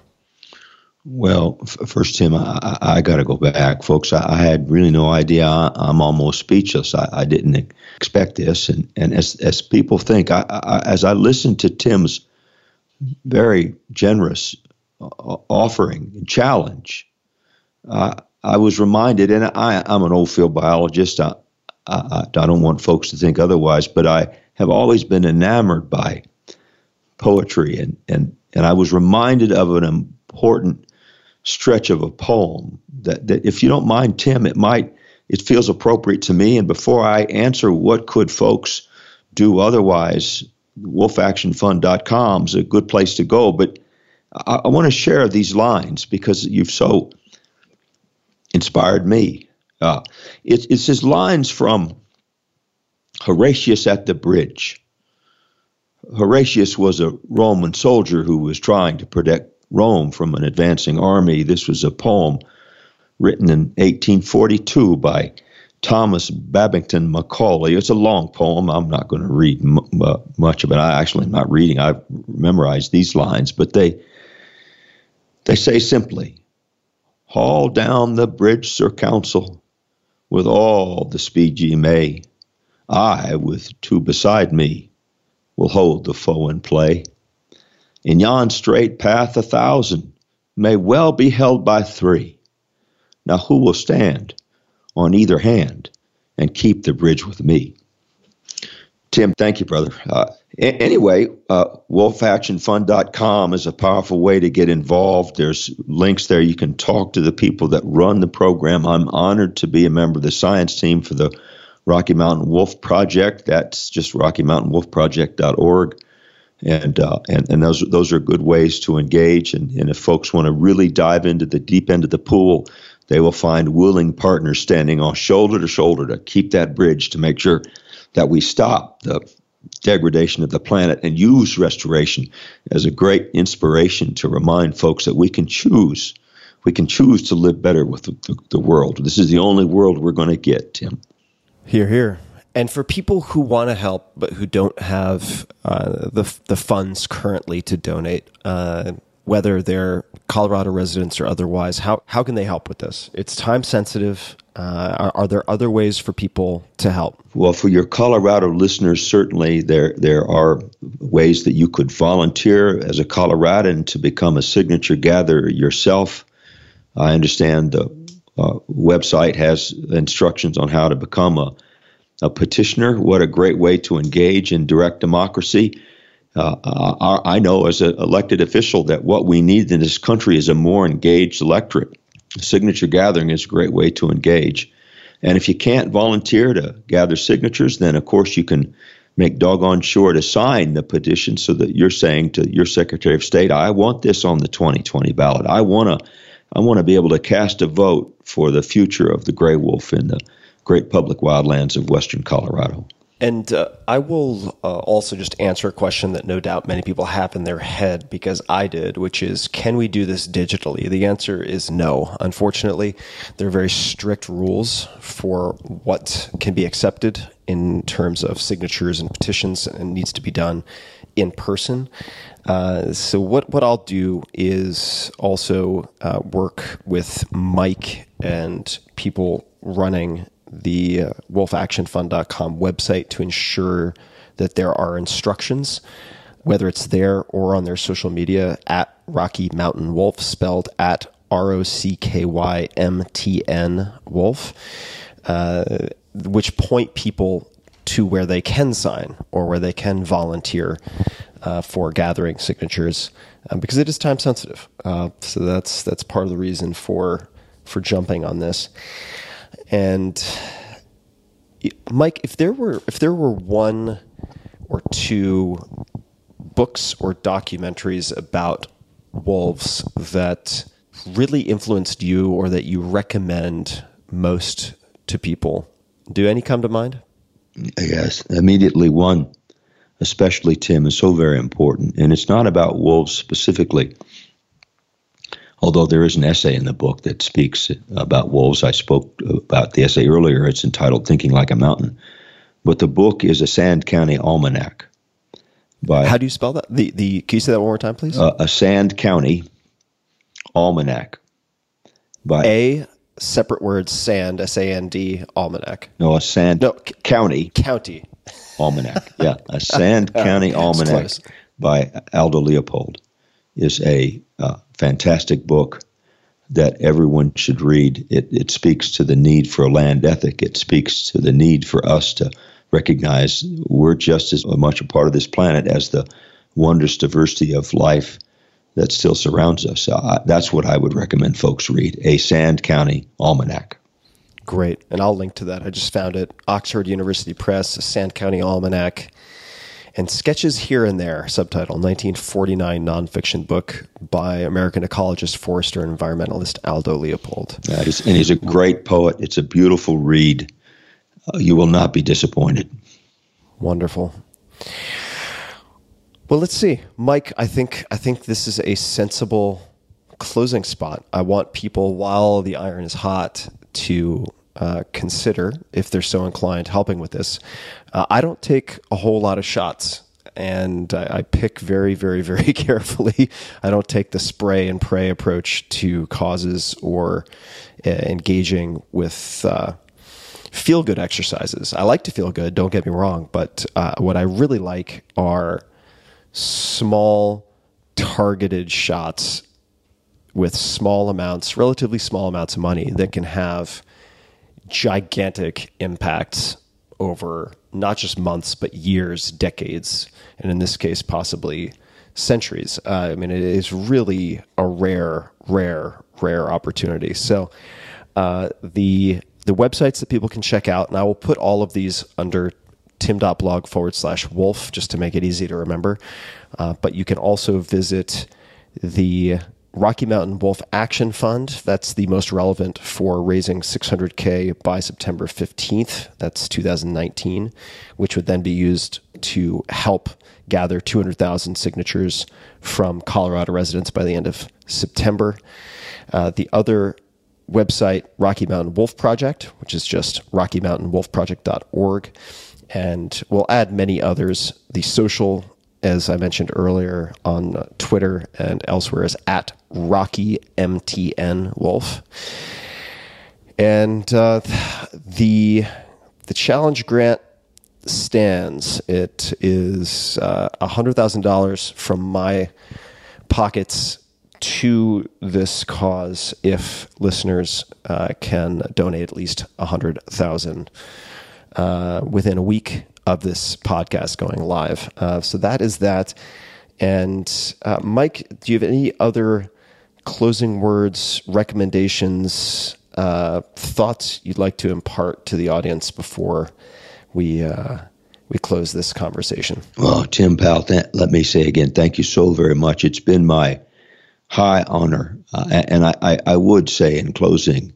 Well, f- first, Tim, I, I, I got to go back, folks. I, I had really no idea. I, I'm almost speechless. I, I didn't e- expect this. And, and as as people think, I, I, as I listened to Tim's very generous uh, offering and challenge, uh, I was reminded, and I, I'm an old field biologist. I, I, I don't want folks to think otherwise, but I have always been enamored by poetry. And, and, and I was reminded of an important stretch of a poem that, that if you don't mind, Tim, it might, it feels appropriate to me. And before I answer what could folks do otherwise, wolf action fund dot com is a good place to go. But I, I want to share these lines because you've so inspired me. Uh, it, it's his lines from Horatius at the Bridge. Horatius was a Roman soldier who was trying to protect Rome from an advancing army. This was a poem written in eighteen forty-two by Thomas Babington Macaulay. It's a long poem. I'm not going to read m- m- much of it. I actually am not reading. I've memorized these lines, but they they say simply, haul down the bridge, Sir Counsel, with all the speed ye may. I, with two beside me, will hold the foe in play. In yon straight path a thousand may well be held by three. Now who will stand on either hand and keep the bridge with me? Tim, thank you, brother. Uh, a- anyway, uh, wolf action fund dot com is a powerful way to get involved. There's links there. You can talk to the people that run the program. I'm honored to be a member of the science team for the Rocky Mountain Wolf Project. That's just rocky mountain wolf project dot org. And, uh, and and those those are good ways to engage. And, and if folks want to really dive into the deep end of the pool, they will find willing partners standing on shoulder to shoulder to keep that bridge, to make sure that we stop the degradation of the planet and use restoration as a great inspiration to remind folks that we can choose. We can choose to live better with the, the, the world. This is the only world we're going to get, Tim. Hear, hear. And for people who want to help but who don't have uh, the the funds currently to donate, uh, whether they're Colorado residents or otherwise, how how can they help with this? It's time sensitive. Uh, are, are there other ways for people to help? Well, for your Colorado listeners, certainly there there are ways that you could volunteer as a Coloradan to become a signature gatherer yourself. I understand the uh, website has instructions on how to become a A petitioner. What a great way to engage in direct democracy. Uh, I, I know as an elected official that what we need in this country is a more engaged electorate. Signature gathering is a great way to engage. And if you can't volunteer to gather signatures, then of course you can make doggone sure to sign the petition so that you're saying to your Secretary of State, I want this on the twenty twenty ballot. I want to I want to be able to cast a vote for the future of the gray wolf in the great public wildlands of western Colorado. And uh, I will uh, also just answer a question that no doubt many people have in their head, because I did, which is, can we do this digitally? The answer is no. Unfortunately, there are very strict rules for what can be accepted in terms of signatures and petitions, and needs to be done in person. Uh, so what, what I'll do is also uh, work with Mike and people running the uh, wolf action fund dot com website to ensure that there are instructions, whether it's there or on their social media, at Rocky Mountain Wolf, spelled at R O C K Y M T N Wolf, uh, which point people to where they can sign or where they can volunteer uh, for gathering signatures, um, because it is time sensitive. Uh, so that's that's part of the reason for for jumping on this. And Mike, if there were if there were one or two books or documentaries about wolves that really influenced you, or that you recommend most to people, do any come to mind? Yes, immediately one, especially, Tim, is so very important. And it's not about wolves specifically, although there is an essay in the book that speaks about wolves. I spoke about the essay earlier. It's entitled Thinking Like a Mountain. But the book is A Sand County Almanac. By, How do you spell that? The, the, can you say that one more time, please? Uh, A Sand County Almanac. By A, separate word, sand, S A N D, almanac. No, A Sand no, c- County. County. Almanac, yeah. A Sand County Almanac by Aldo Leopold is a uh, fantastic book that everyone should read. It it speaks to the need for a land ethic. It speaks to the need for us to recognize we're just as much a part of this planet as the wondrous diversity of life that still surrounds us. Uh, that's what I would recommend folks read, A Sand County Almanac. Great, and I'll link to that. I just found it. Oxford University Press, A Sand County Almanac. And Sketches Here and There, subtitle, nineteen forty-nine nonfiction book by American ecologist, forester, and environmentalist Aldo Leopold. That is, and he's a great poet. It's a beautiful read. Uh, you will not be disappointed. Wonderful. Well, let's see. Mike, I think I think this is a sensible closing spot. I want people, while the iron is hot, to uh, consider, if they're so inclined, helping with this. Uh, I don't take a whole lot of shots, and I, I pick very, very, very carefully. I don't take the spray and pray approach to causes or uh, engaging with uh, feel-good exercises. I like to feel good, don't get me wrong, but uh, what I really like are small, targeted shots with small amounts, relatively small amounts of money that can have gigantic impacts over not just months, but years, decades, and in this case, possibly centuries. Uh, I mean, it is really a rare, rare, rare opportunity. So uh, the the websites that people can check out, and I will put all of these under tim.blog forward slash wolf, just to make it easy to remember. Uh, but you can also visit the Rocky Mountain Wolf Action Fund. That's the most relevant for raising six hundred K by September fifteenth. That's two thousand nineteen, which would then be used to help gather two hundred thousand signatures from Colorado residents by the end of September. Uh, the other website, Rocky Mountain Wolf Project, which is just rocky mountain wolf project dot org. And we'll add many others. The social, as I mentioned earlier, on Twitter and elsewhere is at Rocky M T N Wolf. And uh, the the challenge grant stands. It is uh, one hundred thousand dollars from my pockets to this cause if listeners uh, can donate at least one hundred thousand dollars uh, within a week of this podcast going live. Uh, so that is that. And uh, Mike, do you have any other closing words, recommendations, uh, thoughts you'd like to impart to the audience before we uh, we close this conversation? Well, Tim, pal, th- let me say again, thank you so very much. It's been my high honor. Uh, and I, I, I would say in closing,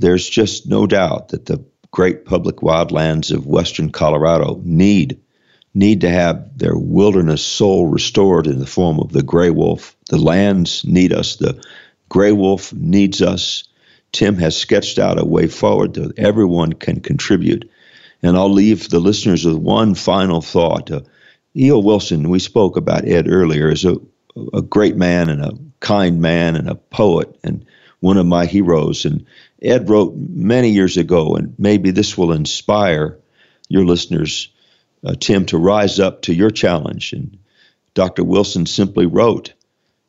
there's just no doubt that the great public wildlands of western Colorado need need to have their wilderness soul restored in the form of the gray wolf. The lands need us. The gray wolf needs us. Tim has sketched out a way forward that everyone can contribute. And I'll leave the listeners with one final thought. Uh, E O. Wilson, we spoke about Ed earlier, is a, a great man and a kind man and a poet and one of my heroes. And Ed wrote many years ago, and maybe this will inspire your listeners, uh, Tim, to rise up to your challenge. And Doctor Wilson simply wrote,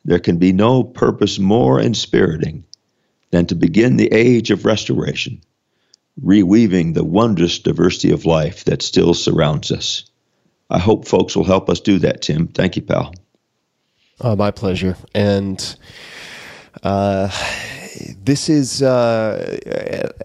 "There can be no purpose more inspiriting than to begin the age of restoration, reweaving the wondrous diversity of life that still surrounds us." I hope folks will help us do that, Tim. Thank you, pal. Oh, my pleasure. And uh This is uh,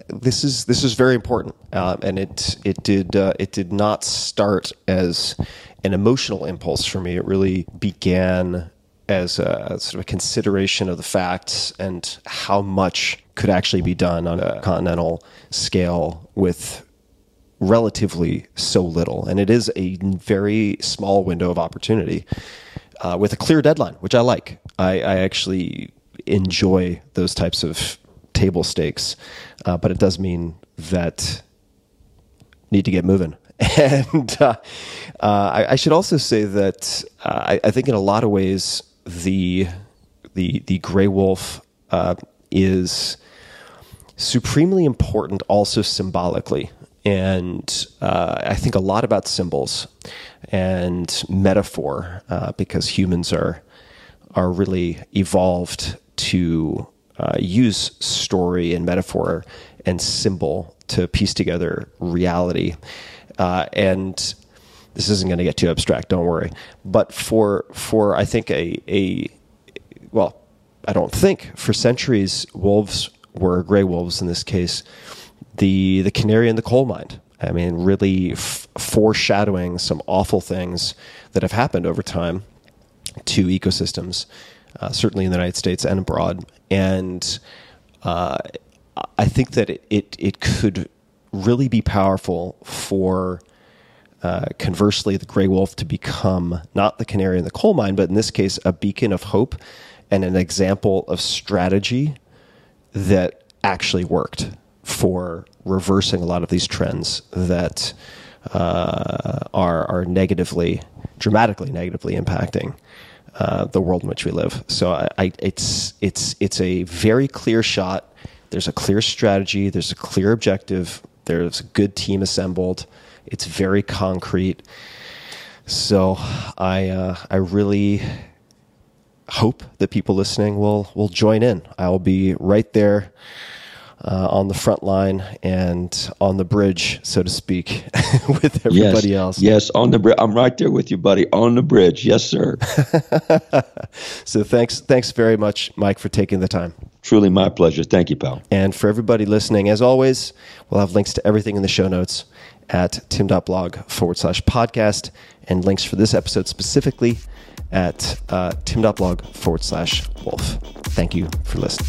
this is this is very important, uh, and it it did uh, it did not start as an emotional impulse for me. It really began as a sort of a consideration of the facts and how much could actually be done on a continental scale with relatively so little, and it is a very small window of opportunity uh, with a clear deadline, which I like. I, I actually. enjoy those types of table stakes, uh, but it does mean that need to get moving. And uh, uh, I, I should also say that uh, I, I think in a lot of ways the the the gray wolf uh, is supremely important, also symbolically, and uh, I think a lot about symbols and metaphor uh, because humans are are really evolved to uh, use story and metaphor and symbol to piece together reality. Uh, and this isn't going to get too abstract, don't worry. But for, for I think, a, a well, I don't think, for centuries, wolves were, gray wolves in this case, the, the canary in the coal mine. I mean, really f- foreshadowing some awful things that have happened over time to ecosystems, uh, certainly in the United States and abroad. And uh, I think that it, it, it could really be powerful for, uh, conversely, the gray wolf to become not the canary in the coal mine, but in this case, a beacon of hope and an example of strategy that actually worked for reversing a lot of these trends that uh, are are negatively, dramatically negatively impacting uh, the world in which we live. So I, I, it's it's it's a very clear shot. There's a clear strategy. There's a clear objective. There's a good team assembled. It's very concrete. So I uh, I really hope that people listening will will join in. I'll be right there uh, on the front line and on the bridge, so to speak, with everybody yes. else. Yes, on the bridge. I'm right there with you, buddy, on the bridge. Yes, sir. So thanks, thanks very much, Mike, for taking the time. Truly my pleasure. Thank you, pal. And for everybody listening, as always, we'll have links to everything in the show notes at tim.blog forward slash podcast and links for this episode specifically at uh, tim.blog forward slash wolf. Thank you for listening.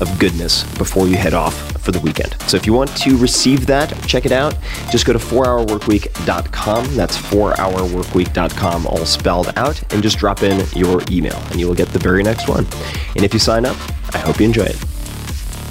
of goodness before you head off for the weekend. So if you want to receive that, check it out. Just go to four hour workweek dot com. That's four hour workweek dot com, all spelled out, and just drop in your email and you will get the very next one. And if you sign up, I hope you enjoy it.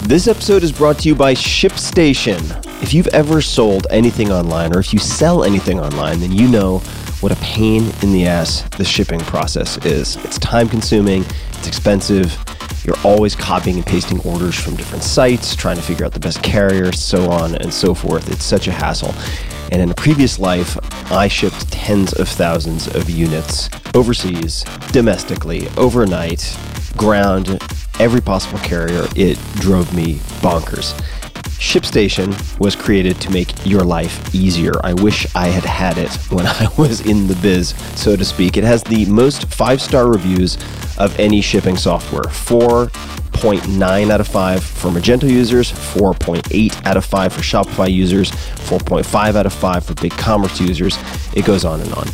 This episode is brought to you by ShipStation. If you've ever sold anything online, or if you sell anything online, then you know what a pain in the ass the shipping process is. It's time consuming, it's expensive. You're always copying and pasting orders from different sites, trying to figure out the best carrier, so on and so forth. It's such a hassle. And in a previous life, I shipped tens of thousands of units overseas, domestically, overnight, ground, every possible carrier. It drove me bonkers. ShipStation was created to make your life easier. I wish I had had it when I was in the biz, so to speak. It has the most five-star reviews of any shipping software. four point nine out of five for Magento users, four point eight out of five for Shopify users, four point five out of five for BigCommerce users. It goes on and on.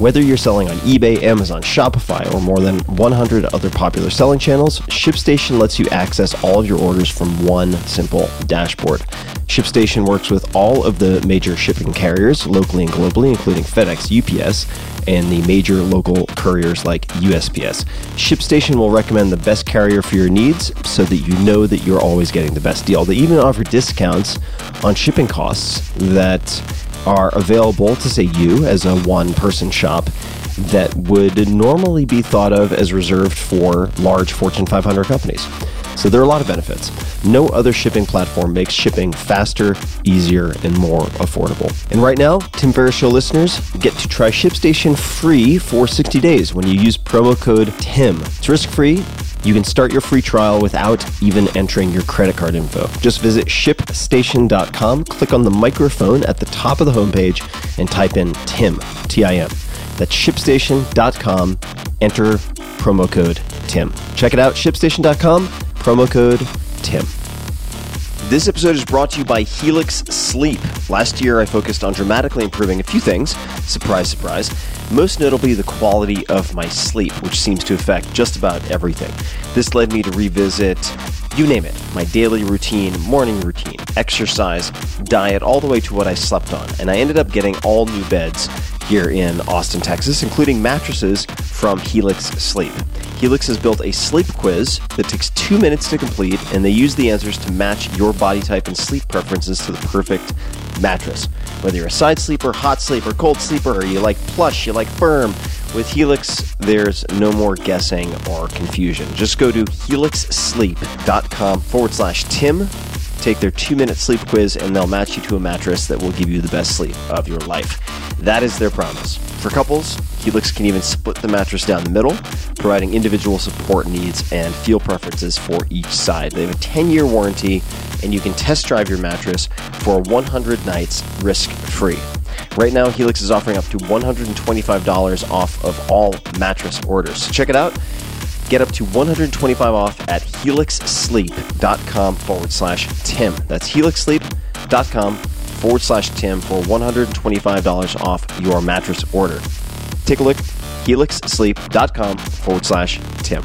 Whether you're selling on eBay, Amazon, Shopify, or more than one hundred other popular selling channels, ShipStation lets you access all of your orders from one simple dashboard. ShipStation works with all of the major shipping carriers locally and globally, including FedEx, U P S, and the major local couriers like U S P S. ShipStation will recommend the best carrier for your needs so that you know that you're always getting the best deal. They even offer discounts on shipping costs that are available to, say, you as a one-person shop that would normally be thought of as reserved for large Fortune five hundred companies. So there are a lot of benefits. No other shipping platform makes shipping faster, easier, and more affordable. And right now, Tim Ferriss Show listeners get to try ShipStation free for sixty days when you use promo code TIM. It's risk-free. You can start your free trial without even entering your credit card info. Just visit ShipStation dot com, click on the microphone at the top of the homepage, and type in TIM, T I M. That's ShipStation dot com. Enter promo code TIM. Check it out, ShipStation dot com, promo code TIM. This episode is brought to you by Helix Sleep. Last year, I focused on dramatically improving a few things. Surprise, surprise. Most notably, the quality of my sleep, which seems to affect just about everything. This led me to revisit, you name it, my daily routine, morning routine, exercise, diet, all the way to what I slept on. And I ended up getting all new beds here in Austin, Texas, including mattresses from Helix Sleep. Helix has built a sleep quiz that takes two minutes to complete, and they use the answers to match your body type and sleep preferences to the perfect mattress. Whether you're a side sleeper, hot sleeper, cold sleeper, or you like plush, you like firm, with Helix, there's no more guessing or confusion. Just go to helix sleep dot com forward slash Tim, take their two-minute sleep quiz, and they'll match you to a mattress that will give you the best sleep of your life. That is their promise. For couples, Helix can even split the mattress down the middle, providing individual support needs and feel preferences for each side. They have a ten-year warranty, and you can test drive your mattress for one hundred nights risk-free. Right now, Helix is offering up to one hundred twenty-five dollars off of all mattress orders. So check it out. Get up to one hundred twenty-five dollars off at helixsleep.com forward slash Tim. That's helixsleep.com forward slash Tim for one hundred twenty-five dollars off your mattress order. Take a look, helixsleep.com forward slash Tim.